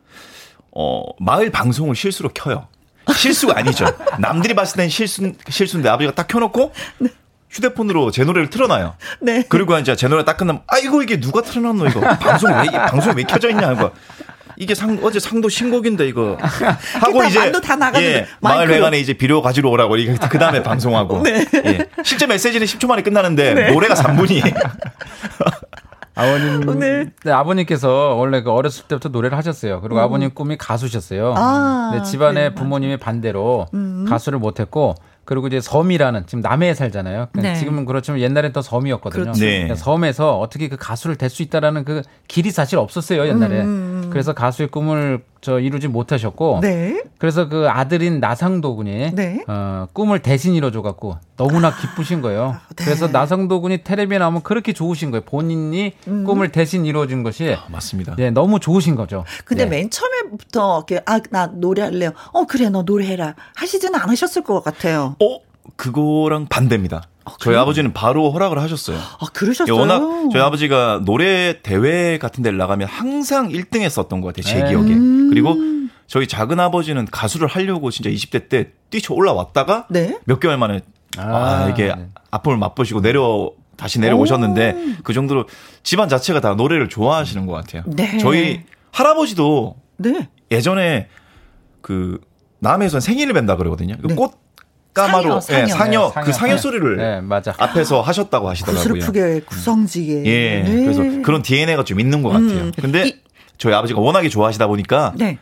어, 마을 방송을 실수로 켜요. 실수가 아니죠. 남들이 봤을 땐 실수, 실수인데 아버지가 딱 켜놓고 네. 휴대폰으로 제 노래를 틀어놔요. 네. 그리고 이제 제 노래 딱 끝나면 아이고 이게 누가 틀어놨노 이거 방송 왜 방송이 왜 켜져 있냐 이거 이게 상, 어제 상도 신곡인데 이거 하고 이제 다 예, 마을 회관에 이제 비료 가지러 오라고 그 다음에 방송하고 네. 예. 실제 메시지는 십 초 만에 끝나는데 네. 노래가 삼 분이. 아버님, 오늘. 네, 아버님께서 원래 그 어렸을 때부터 노래를 하셨어요. 그리고 음. 아버님 꿈이 가수셨어요. 아, 네, 집안의 네, 부모님이 반대로 음. 가수를 못했고, 그리고 이제 섬이라는, 지금 남해에 살잖아요. 네. 지금은 그렇지만 옛날엔 더 섬이었거든요. 네. 섬에서 어떻게 그 가수를 될 수 있다라는 그 길이 사실 없었어요, 옛날에. 음. 그래서 가수의 꿈을 저 이루지 못하셨고, 네. 그래서 그 아들인 나상도 군이 네. 어, 꿈을 대신 이뤄줘갖고 너무나 기쁘신 거예요. 아, 네. 그래서 나상도 군이 텔레비에 나오면 그렇게 좋으신 거예요. 본인이 음. 꿈을 대신 이루어준 것이 아, 맞습니다. 네, 너무 좋으신 거죠. 근데 네. 맨 처음부터 이렇게 아, 나 노래할래요. 어 그래 너 노래해라 하시진 않으셨을 것 같아요. 어 그거랑 반대입니다. 아, 저희 아버지는 바로 허락을 하셨어요. 아, 그러셨어요? 워낙 저희 아버지가 노래 대회 같은 데를 나가면 항상 일 등 했었던 것 같아요. 제 에이. 기억에. 그리고 저희 작은 아버지는 가수를 하려고 진짜 이십 대 때 뛰쳐 올라왔다가 네? 몇 개월 만에 아, 아 이게 네. 아픔을 맛보시고 내려 다시 내려오셨는데 오. 그 정도로 집안 자체가 다 노래를 좋아하시는 것 같아요. 네. 저희 할아버지도 네. 예전에 그 남해에서는 생일을 뵌다 그러거든요. 네. 꽃 까마로 상여, 네, 상여, 상여, 상여 그 상여 네. 소리를 네, 맞아. 앞에서 하셨다고 하시더라고요. 구슬프게 구성지게. 예, 네. 그래서 그런 디엔에이가 좀 있는 것 같아요. 음. 근데 이, 저희 아버지가 워낙에 좋아하시다 보니까 네.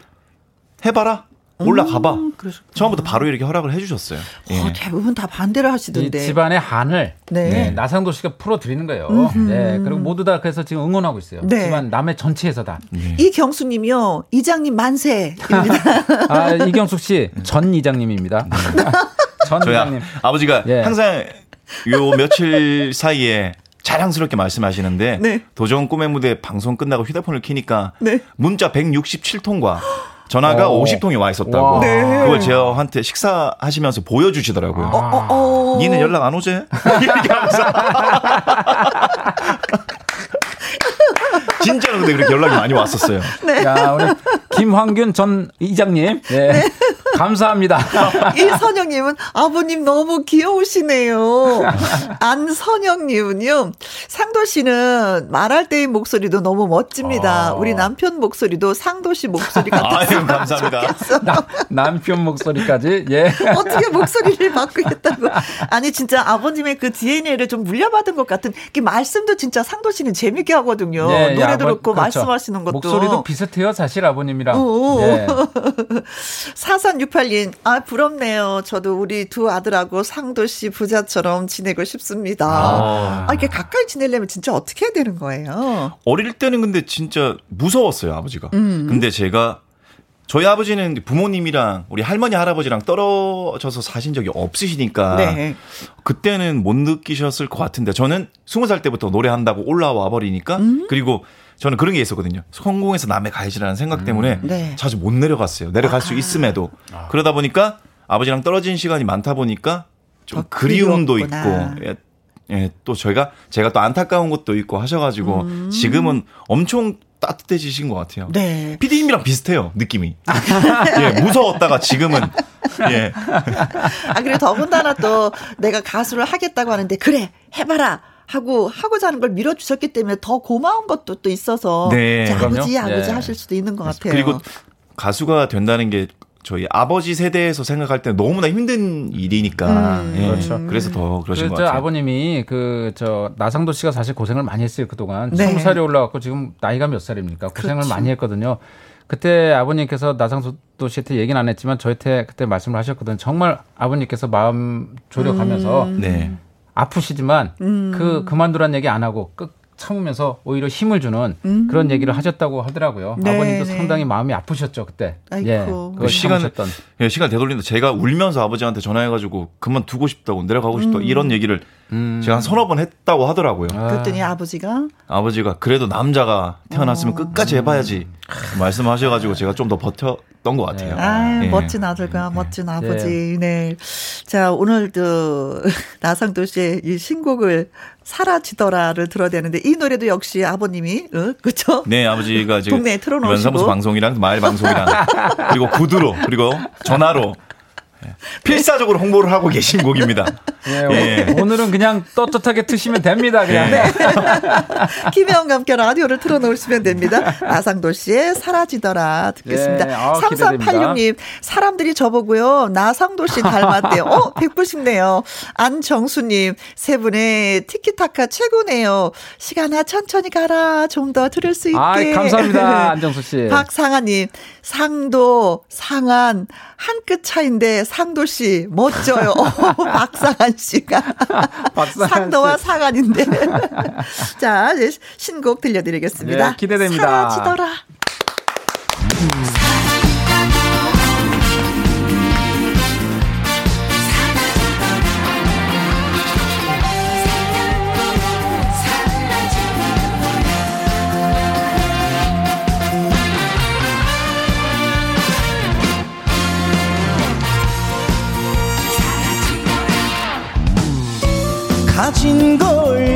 해봐라. 올라가봐. 음, 처음부터 바로 이렇게 허락을 해주셨어요. 예. 어, 대부분 다 반대를 하시던데. 이 집안의 한을 네. 네, 나상도 씨가 풀어드리는 거예요. 음흠. 네, 그리고 모두 다 그래서 지금 응원하고 있어요. 네. 집안 남의 전체에서 다. 네. 이경숙님이요. 이장님 만세입니다. 아, 이경숙 씨 전 이장님입니다. 전 이장님. 아버지가 예. 항상 요 며칠 사이에 자랑스럽게 말씀하시는데 네. 도전 꿈의 무대 방송 끝나고 휴대폰을 켜니까 네. 문자 백육십칠 통과 전화가 오. 오십 통이 와 있었다고. 네. 그걸 저한테 식사하시면서 보여주시더라고요. 아. 어, 어, 어. 니는 연락 안 오지? 이렇게 하면서 하는데 그렇게 연락이 많이 왔었어요. 네. 야, 우리 김황균 전 이장님. 네. 네. 감사합니다. 이선영님은 아버님 너무 귀여우시네요. 안선영님은요. 상도 씨는 말할 때의 목소리도 너무 멋집니다. 아. 우리 남편 목소리도 상도 씨 목소리 같았으면 감사합니다. 나, 남편 목소리까지. 예. 어떻게 목소리를 바꾸겠다고. 아니 진짜 아버님의 그 디엔에이를 좀 물려받은 것 같은. 그 말씀도 진짜 상도 씨는 재밌게 하거든요. 예, 노래도 야, 그렇고 그렇죠. 말씀하시는 것도. 목소리도 비슷해요. 사실 아버님이랑. 예. 사천육백팔십이 아 부럽네요. 저도 우리 두 아들하고 상도 씨 부자처럼 지내고 싶습니다. 아. 아 이렇게 가까이 지내려면 진짜 어떻게 해야 되는 거예요? 어릴 때는 근데 진짜 무서웠어요 아버지가. 음. 근데 제가 저희 아버지는 부모님이랑 우리 할머니 할아버지랑 떨어져서 사신 적이 없으시니까 네. 그때는 못 느끼셨을 것 같은데 저는 스무 살 때부터 노래한다고 올라와 버리니까 음? 그리고 저는 그런 게 있었거든요. 성공해서 남의 가야지라는 생각 음. 때문에 네. 자주 못 내려갔어요. 내려갈 아. 수 있음에도. 아. 그러다 보니까 아버지랑 떨어진 시간이 많다 보니까 좀 그리움도 그리웠구나. 있고 예, 예, 또 저희가 제가 또 안타까운 것도 있고 하셔가지고 음. 지금은 엄청 따뜻해지신 것 같아요. 네. 피디님이랑 비슷해요. 느낌이. 예, 무서웠다가 지금은. 예. 아, 그리고 더군다나 또 내가 가수를 하겠다고 하는데 그래 해봐라. 하고 하고자 하는 걸 밀어주셨기 때문에 더 고마운 것도 또 있어서 네, 아버지 아버지 네. 하실 수도 있는 것 같아요. 그리고 가수가 된다는 게 저희 아버지 세대에서 생각할 때 너무나 힘든 일이니까 음, 예. 그렇죠. 그래서 더 그러신 것 같아요. 아버님이 그 저 나상도 씨가 사실 고생을 많이 했어요 그동안. 네. 스무 살이 올라왔고 지금 나이가 몇 살입니까? 고생을 그렇지. 많이 했거든요. 그때 아버님께서 나상도 씨한테 얘기는 안 했지만 저한테 그때 말씀을 하셨거든요. 정말 아버님께서 마음 졸여가면서 음. 네. 아프시지만 음. 그 그만두란 얘기 안 하고 끝 참으면서 오히려 힘을 주는 음. 그런 얘기를 하셨다고 하더라고요. 네, 아버님도 네. 상당히 마음이 아프셨죠 그때. 아이고. 예, 시간 예, 시간 되돌리는데 제가 울면서 아버지한테 전화해가지고 그만 두고 싶다고 내려가고 싶다 음. 이런 얘기를 음. 제가 한 서너 번 했다고 하더라고요. 아. 그랬더니 아버지가 아버지가 그래도 남자가 태어났으면 어. 끝까지 해봐야지 음. 말씀하셔가지고 제가 좀 더 버텼던 것 같아요. 네. 아, 네. 멋진 아들과 네. 멋진 아버지. 네. 네. 자 오늘도 나상도 씨의 이 신곡을 사라지더라를 들어야 되는데 이 노래도 역시 아버님이 어? 그렇죠? 네 아버지가 지금 동네에 틀어놓으시고 면사무소 방송이랑 마을 방송이랑 그리고 구두로 그리고 전화로 필사적으로 홍보를 하고 계신 곡입니다. 네, 예. 오늘은 그냥 떳떳하게 트시면 됩니다. 그냥. 네. 김혜영과 함께 라디오를 틀어놓으시면 됩니다. 나상도 씨의 사라지더라 듣겠습니다. 예. 아, 삼사팔육 님 사람들이 저보고요. 나상도 씨 닮았대요. 어, 백불십네요. 안정수님 세 분의 티키타카 최고네요. 시간아 천천히 가라. 좀 더 들을 수 있게. 아이, 감사합니다. 안정수 씨. 박상아님 상도 상한 한 끗 차인데 상도 씨 멋져요. 오, 박상한 씨가 박상한 상도와 씨. 상한인데 자 이제 신곡 들려드리겠습니다. 네, 기대됩니다. 사라지더라. 가진 걸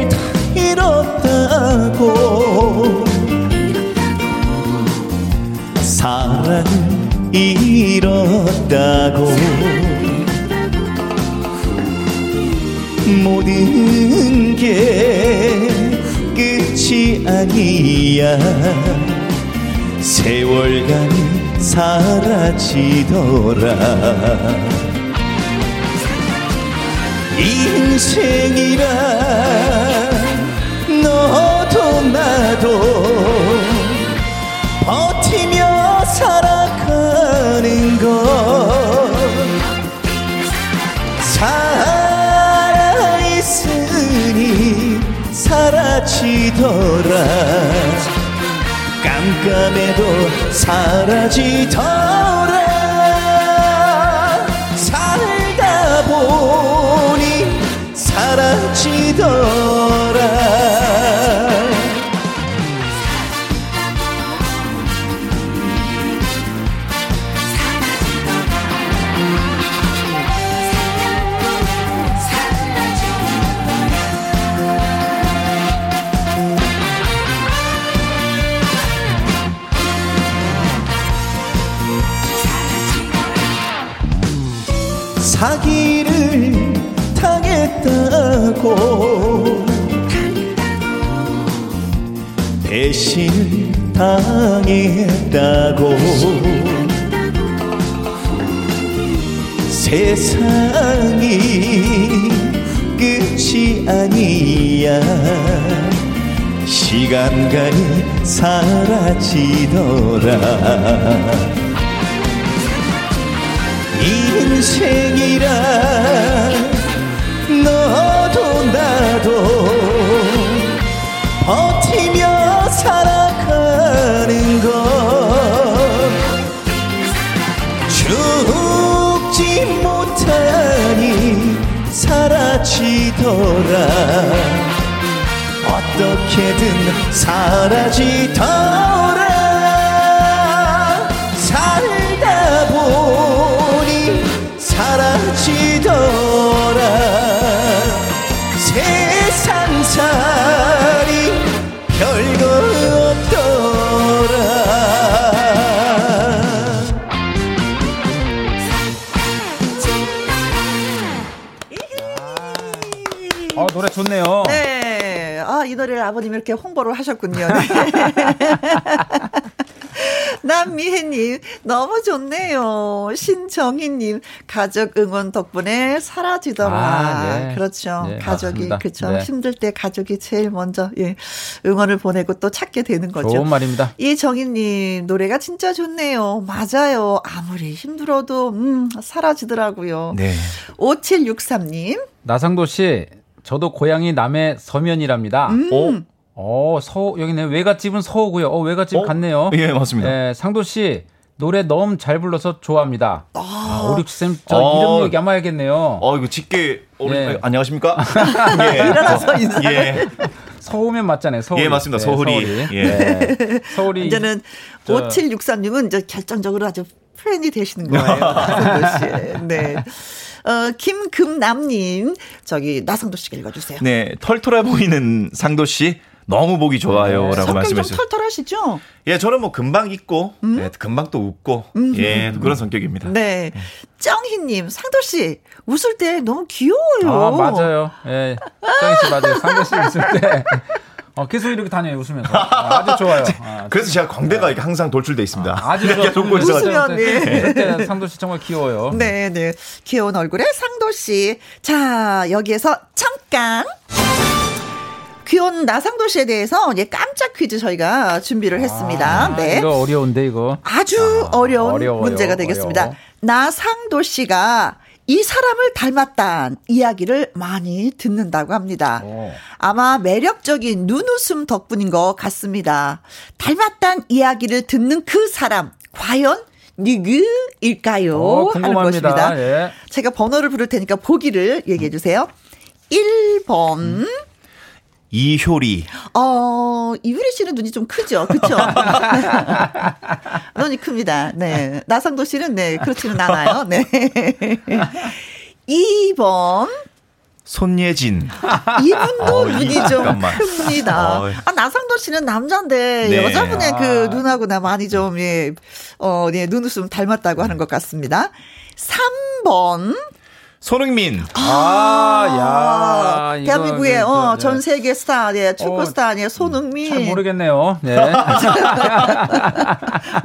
다 잃었다고 사랑 잃었다고 모든 게 끝이 아니야 세월간이 사라지더라 인생이란 너도 나도 버티며 살아가는 것 살아있으니 사라지더라 깜깜해도 사라지더라 살다 보니 사라지더라 하고 배신 당했다고 세상이 끝이 아니야 시간간이 사라지더라 인생이란 너도 나도 버티며 살아가는 것 죽지 못하니 사라지더라 어떻게든 사라지더라 살다 보니 사라지더라 세상살이 별거 없더라. 어, 노래 좋네요. 네, 아, 이 노래를 아버님이 이렇게 홍보를 하셨군요. 네. 남미혜님 너무 좋네요. 신정희님 가족 응원 덕분에 사라지더라. 아, 네. 그렇죠. 네, 가족이 그렇죠. 네. 힘들 때 가족이 제일 먼저 예, 응원을 보내고 또 찾게 되는 거죠. 좋은 말입니다. 이정희님 노래가 진짜 좋네요. 맞아요. 아무리 힘들어도 음, 사라지더라고요. 네. 오칠육삼 님 나상도 씨 저도 고향이 남해 서면이랍니다. 음. 오. 어, 서 여기네. 외갓집은 서우고요. 어, 외갓집 어? 같네요. 예, 맞습니다. 네, 상도 씨 노래 너무 잘 불러서 좋아합니다. 아, 아 오륙쌤 저 어. 이름 얘기 아마 알겠네요. 어, 이거 직계 오륙 네. 안녕하십니까? 예. 일어나서 인사. 예. 서우면 맞잖아요. 서울. 예, 맞습니다. 네, 서울이. 서울이. 예. 네. 서울이. 이제는 저... 오칠육삼 님은 이제 결정적으로 아주 프렌이 되시는 거예요. 상도 씨. 네. 어, 김금남님 저기 나상도 씨가 읽어주세요. 네, 털털해 보이는 상도 씨. 너무 보기 좋아요라고 네. 말씀하셨어요. 성격 좀 털털하시죠? 예, 저는 뭐 금방 잊고, 음? 네, 금방 또 웃고, 음. 예, 그런 성격입니다. 네, 쩡희님, 상도 씨 웃을 때 너무 귀여워요. 아 맞아요. 예, 쩡희 씨 맞아요. 상도 씨 웃을 때. 어, 계속 이렇게 다녀요 웃으면서 아, 아주 좋아요. 아, 그래서 제가 광대가 네. 이렇게 항상 돌출돼 있습니다. 아, 아주 웃으면 네. 네. 상도 씨 정말 귀여워요. 네네 네. 귀여운 얼굴에 상도 씨. 자 여기에서 잠깐. 귀여운 나상도 씨에 대해서 이제 깜짝 퀴즈 저희가 준비를 했습니다. 아, 네. 이거 어려운데 이거. 아주 아, 어려운 어려워요, 문제가 되겠습니다. 어려워. 나상도 씨가 이 사람을 닮았다는 이야기를 많이 듣는다고 합니다. 오. 아마 매력적인 눈웃음 덕분인 것 같습니다. 닮았다는 이야기를 듣는 그 사람 과연 누구일까요? 오, 궁금합니다. 하는 것입니다. 예. 제가 번호를 부를 테니까 보기를 얘기해 주세요. 일 번 음. 이효리. 어, 이효리 씨는 눈이 좀 크죠? 그쵸? 눈이 큽니다. 네. 나상도 씨는, 네, 그렇지는 않아요. 네. 이 번. 손예진. 이분도 어, 눈이 이, 좀 잠깐만. 큽니다. 어. 아, 나상도 씨는 남자인데, 네. 여자분의 아. 그 눈하고 나 많이 좀, 예, 어, 예, 눈웃음 닮았다고 하는 것 같습니다. 삼 번. 손흥민. 아, 아 야. 대한민국의, 이거, 어, 네. 전 세계 스타, 예, 축구 어, 스타, 예, 손흥민. 잘 모르겠네요. 네.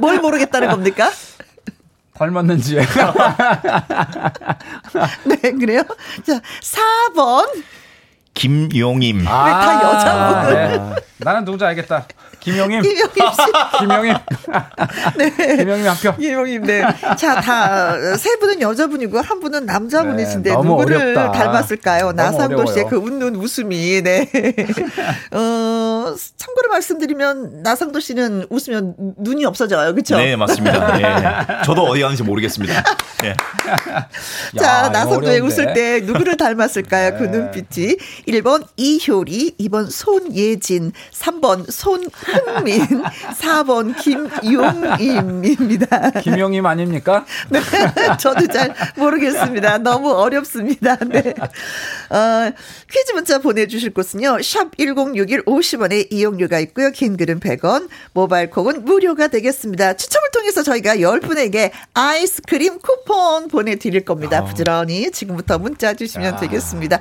뭘 모르겠다는 겁니까? 닮았는지. 네, 그래요? 자, 사 번. 김용임. 아, 다 여자분. 아, 네. 나는 누군지 알겠다. 김용임. 김용임 씨. 김용임. 네. 김용임 합격. 김용임, 네. 자, 다, 세 분은 여자분이고, 한 분은 남자분이신데, 네, 누구를 어렵다. 닮았을까요? 나상도 씨의 그 웃는 웃음이, 네. 어, 참고로 말씀드리면, 나상도 씨는 웃으면 눈이 없어져요. 그쵸? 네, 맞습니다. 네. 저도 어디 가는지 모르겠습니다. 네. 자, 나상도의 웃을 때, 누구를 닮았을까요? 네. 그 눈빛이. 일 번 이효리, 이 번 손예진, 삼 번 손흥민, 사 번 김용임입니다. 김용임 아닙니까? 네, 저도 잘 모르겠습니다. 너무 어렵습니다. 네. 어, 퀴즈 문자 보내주실 곳은요. 샵 일공육일 오십 원에 이용료가 있고요. 긴 글은 백 원, 모바일 콩은 무료가 되겠습니다. 추첨을 통해서 저희가 열 분에게 아이스크림 쿠폰 보내드릴 겁니다. 어. 부지런히 지금부터 문자 주시면 야. 되겠습니다.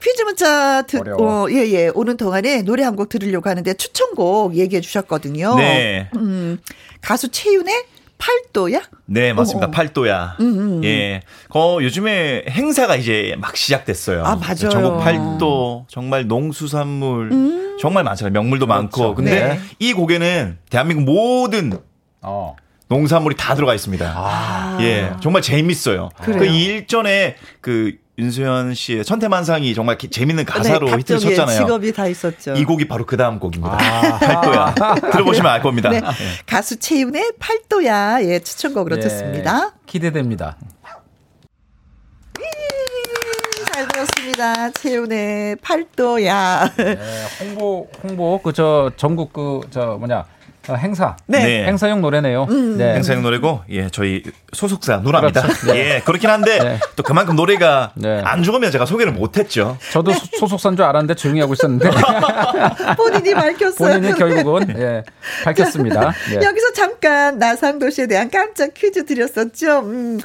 퀴즈 문자 듣, 어, 예, 예. 오는 동안에 노래 한 곡 들으려고 하는데 추천곡 얘기해 주셨거든요. 네. 음, 가수 최윤의 팔도야? 네, 맞습니다. 어어. 팔도야. 음, 음, 음. 예. 어, 요즘에 행사가 이제 막 시작됐어요. 아, 맞아요. 전국 팔도, 정말 농수산물, 음. 정말 많잖아요. 명물도 그렇죠. 많고. 근데 네. 이 곡에는 대한민국 모든 어. 농산물이 다 들어가 있습니다. 아. 예. 정말 재밌어요. 그래요? 그 일전에 그 윤수현 씨의 천태만상이 정말 재밌는 가사로 네, 히트를 쳤잖아요. 직업이 다 있었죠. 이 곡이 바로 그 다음 곡입니다. 아. 팔도야. 들어보시면 알 겁니다. 네. 네. 가수 채윤의 팔도야. 예, 추천곡으로 예. 듣습니다. 기대됩니다. 잘 들었습니다. 채윤의 팔도야. 네, 홍보, 홍보, 그, 저, 전국 그, 저, 뭐냐. 행사. 네. 행사용 노래네요. 음. 네. 행사용 노래고, 예, 저희 소속사 누나입니다. 그렇죠. 네. 예, 그렇긴 한데, 네. 또 그만큼 노래가 네. 안 죽으면 제가 소개를 못했죠. 저도 네. 소속사인 줄 알았는데 조용히 하고 있었는데. 본인이 밝혔어요. 본인이 결국은, 예, 밝혔습니다. 예. 여기서 잠깐 나상도 씨에 대한 깜짝 퀴즈 드렸었죠. 음.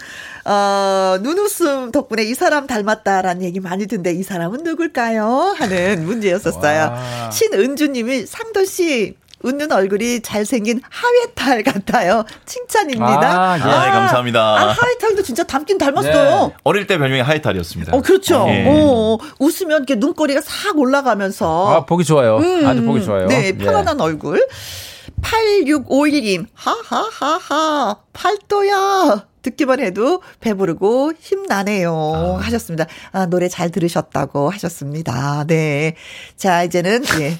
어, 눈웃음 덕분에 이 사람 닮았다라는 얘기 많이 듣는데 이 사람은 누굴까요? 하는 문제였었어요. 신은주님이 상도 씨, 웃는 얼굴이 잘생긴 하회탈 같아요. 칭찬입니다. 아, 예. 아, 네, 감사합니다. 아, 하회탈도 진짜 닮긴 닮았어요. 네. 어릴 때 별명이 하회탈이었습니다. 어, 그렇죠. 예. 어, 웃으면 이렇게 눈꼬리가 싹 올라가면서. 아, 보기 좋아요. 음, 아주 보기 좋아요. 네, 편안한 예. 얼굴. 팔육오일님, 하하하하, 팔도야. 듣기만 해도 배부르고 힘나네요. 아. 하셨습니다. 아, 노래 잘 들으셨다고 하셨습니다. 네. 자, 이제는, 예.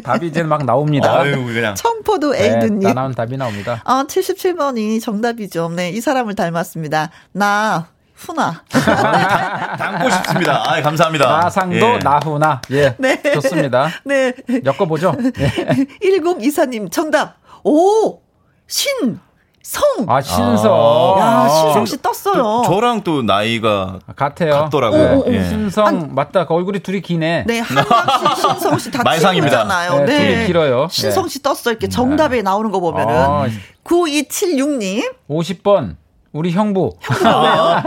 답이 이제 막 나옵니다. 아유, 그냥. 청포도 에이드님. 네, 나온 답이 나옵니다. 아, 칠십칠 번이 정답이죠. 네. 이 사람을 닮았습니다. 나. 훈아. 닮고 싶습니다. 아, 감사합니다. 나상도 예. 나훈아. 예. 네. 좋습니다. 네. 엮어보죠. 예. 일공이사님 정답. 오. 신. 성. 아, 신성. 아, 야, 신성 씨 떴어요. 또, 저랑 또 나이가 같아요. 같더라고요. 오, 오, 예. 신성, 한, 맞다. 그 얼굴이 둘이 기네. 네, 한강씨, 신성 씨 다 친구잖아요. 네, 네. 둘이 길어요. 신성 씨 떴어요. 이렇게 정답에 네. 나오는 거 보면은. 아, 구이칠육님. 오십 번. 우리 형부. 형부요?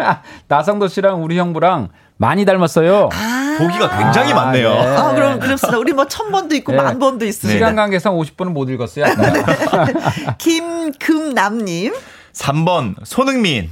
나상도 씨랑 우리 형부랑 많이 닮았어요. 아~ 보기가 굉장히 아, 많네요. 네. 아, 그럼 그렇습니다. 우리 뭐 천 번도 있고 네. 만 번도 있습니다. 시간 관계상 오십 분은 못 읽었어요. 네. 김금남님. 삼 번 손흥민.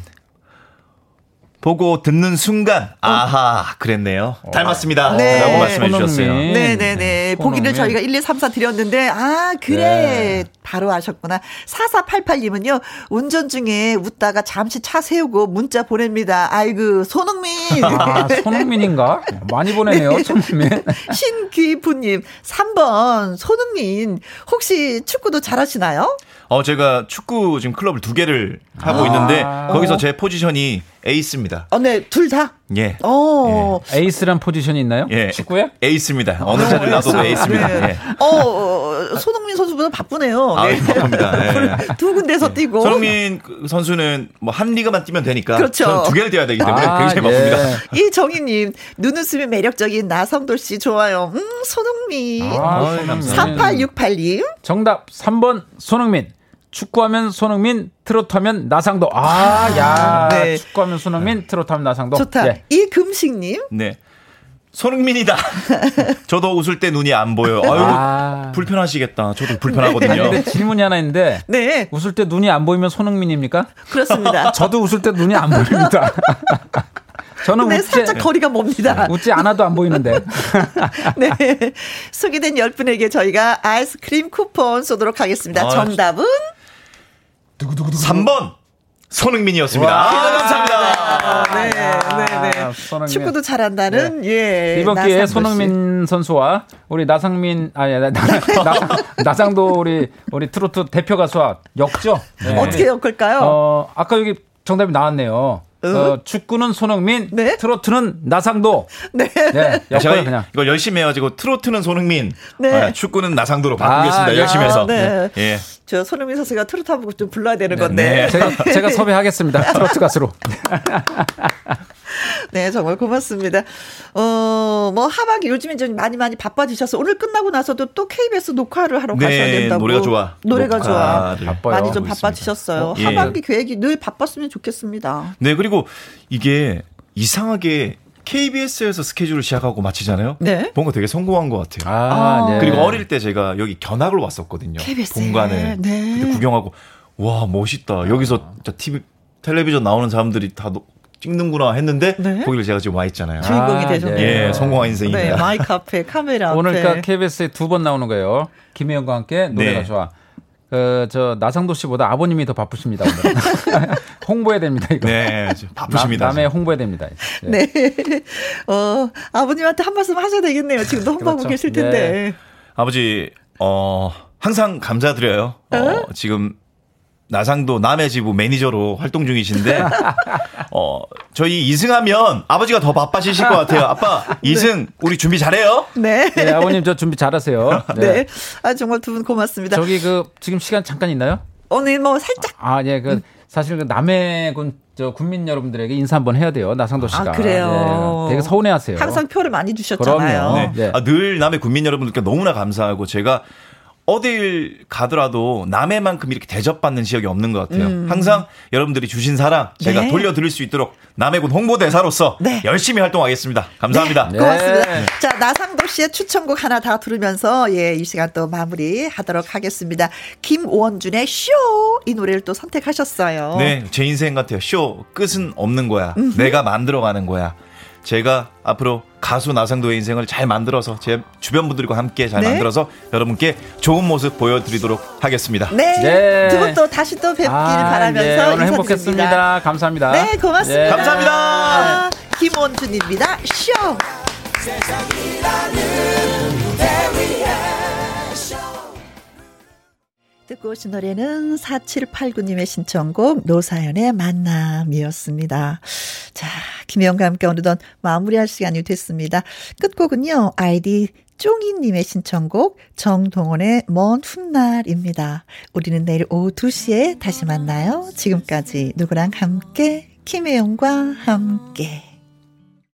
보고 듣는 순간 아하 그랬네요. 닮았습니다. 네. 라고 말씀해 주셨어요. 네네네. 보기를 저희가 일, 이, 삼, 사 드렸는데 아 그래 네. 바로 아셨구나. 사사팔팔님은요. 운전 중에 웃다가 잠시 차 세우고 문자 보냅니다. 아이고 손흥민. 아, 손흥민인가? 많이 보내네요. 네. 손흥민. 신귀부님 삼 번 손흥민. 혹시 축구도 잘하시나요? 어, 제가 축구 지금 클럽을 두 개를 하고 아~ 있는데 거기서 제 포지션이 에이스입니다. 어, 네, 둘 다. 예. 어, 예. 에이스란 포지션이 있나요? 예. 축구에? 에이스입니다. 어느 자리를 놔둬도 에이스입니다. 네. 예. 어, 손흥민 선수보다 바쁘네요. 아, 네. 바쁩니다. 예. 두 군데서 뛰고. 손흥민 선수는 뭐 한 리그만 뛰면 되니까. 그렇죠. 저는 두 개를 뛰어야 되기 때문에 아, 굉장히 예. 바쁩니다. 이정희님, 눈웃음이 매력적인 나성돌 씨 좋아요. 음, 손흥민. 아, 사팔육팔님. 정답 삼 번 손흥민. 축구하면 손흥민, 트로트하면 나상도. 아, 아 야. 네. 축구하면 손흥민, 트로트하면 나상도. 좋다. 예. 이금식님. 네. 손흥민이다. 저도 웃을 때 눈이 안 보여요. 아유, 아. 불편하시겠다. 저도 불편하거든요. 네. 아니, 근데 질문이 하나 있는데. 네. 웃을 때 눈이 안 보이면 손흥민입니까? 그렇습니다. 저도 웃을 때 눈이 안 보입니다. 저는 네, 웃지, 살짝 거리가 멉니다. 웃지 않아도 안 보이는데. 네. 소개된 열 분에게 저희가 아이스크림 쿠폰 쏘도록 하겠습니다. 아, 정답은? 삼 번 손흥민이었습니다. 와, 아, 감사합니다. 네, 네, 네. 손흥민. 축구도 잘한다는 네. 예. 이번 기회에 손흥민 씨. 선수와 우리 나상민 아니 나, 나, 나, 나상도 우리 우리 트로트 대표 가수와 엮죠. 네. 어떻게 엮을까요? 어, 아까 여기 정답이 나왔네요. 어, 축구는 손흥민, 네? 트로트는 나상도. 네. 네. 제가 그냥. 이걸 열심히 해가지고 트로트는 손흥민, 네. 네. 축구는 나상도로 바꾸겠습니다. 아, 열심히 해서. 네. 네. 예. 저 손흥민 선수가 트로트 한번 좀 불러야 되는 네. 건데. 네. 제가, 제가 섭외하겠습니다. 트로트 가수로. 네, 정말 고맙습니다. 어, 뭐 하박이 요즘에 좀 많이 많이 바빠지셔서 오늘 끝나고 나서도 또 케이비에스 녹화를 하러 네, 가셔야 된다고. 노래가 좋아. 노래가 좋아. 아, 네. 많이 좀 바빠지셨어요. 예. 하반기 계획이 늘 바빴으면 좋겠습니다. 네, 그리고 이게 이상하게 케이비에스에서 스케줄을 시작하고 마치잖아요. 네. 뭔가 되게 성공한 것 같아요. 아, 아 네. 그리고 어릴 때 제가 여기 견학을 왔었거든요. 케이비에스 본관에. 네. 그때 구경하고 와 멋있다. 아. 여기서 티비 텔레비전 나오는 사람들이 다. 노, 찍는구나 했는데 네? 거기를 제가 지금 와 있잖아요. 주인공이 되셨네요. 예, 네. 성공한 인생입니다. 네, 마이크 앞에 카메라 앞에. 오늘 케이비에스에 두 번 나오는 거예요. 김혜영과 함께 노래가 네. 좋아. 그 저 나상도 씨보다 아버님이 더 바쁘십니다. 오늘. 홍보해야 됩니다. 이거. 네, 바쁘십니다. 남에 홍보해야 됩니다. 네. 네. 어, 아버님한테 한 말씀 하셔야 되겠네요. 지금도 홍보하고 그렇죠. 계실 텐데. 네. 아버지, 어, 항상 감사드려요. 어, 지금. 나상도 남의 지부 매니저로 활동 중이신데 어 저희 이승하면 아버지가 더 바빠지실 것 같아요. 아빠 이승 네. 우리 준비 잘해요. 네. 네 아버님 저 준비 잘하세요. 네. 네. 아 정말 두 분 고맙습니다. 저기 그 지금 시간 잠깐 있나요? 오늘 뭐 살짝 아 예 그 음. 사실 그 남해 군 저 국민 여러분들에게 인사 한번 해야 돼요. 나상도 씨가. 아, 그래요. 네, 되게 서운해하세요. 항상 표를 많이 주셨잖아요. 네. 네. 아, 늘 남해 국민 여러분들께 너무나 감사하고 제가. 어딜 가더라도 남해만큼 이렇게 대접받는 지역이 없는 것 같아요. 음. 항상 여러분들이 주신 사랑 제가 네. 돌려드릴 수 있도록 남해군 홍보대사로서 네. 열심히 활동하겠습니다. 감사합니다. 네. 네. 고맙습니다. 네. 자, 나상도 씨의 추천곡 하나 다 들으면서 예, 이 시간 또 마무리하도록 하겠습니다. 김원준의 쇼 이 노래를 또 선택하셨어요. 네, 제 인생 같아요. 쇼 끝은 없는 거야. 음흠. 내가 만들어가는 거야. 제가 앞으로 가수 나상도의 인생을 잘 만들어서 제 주변 분들과 함께 잘 네. 만들어서 여러분께 좋은 모습 보여드리도록 하겠습니다. 네, 네. 두 분 또 다시 또 뵙길 아, 바라면서 네. 오늘 행복했습니다. 감사합니다. 네, 고맙습니다. 네. 감사합니다. 김원준입니다. 쇼. 듣고 오신 노래는 사칠팔구 님의 신청곡 노사연의 만남이었습니다. 자, 김혜영과 함께 어느덧 마무리할 시간이 됐습니다. 끝곡은요. 아이디 쫑이님의 신청곡 정동원의 먼 훗날입니다. 우리는 내일 오후 두 시에 다시 만나요. 지금까지 누구랑 함께 김혜영과 함께.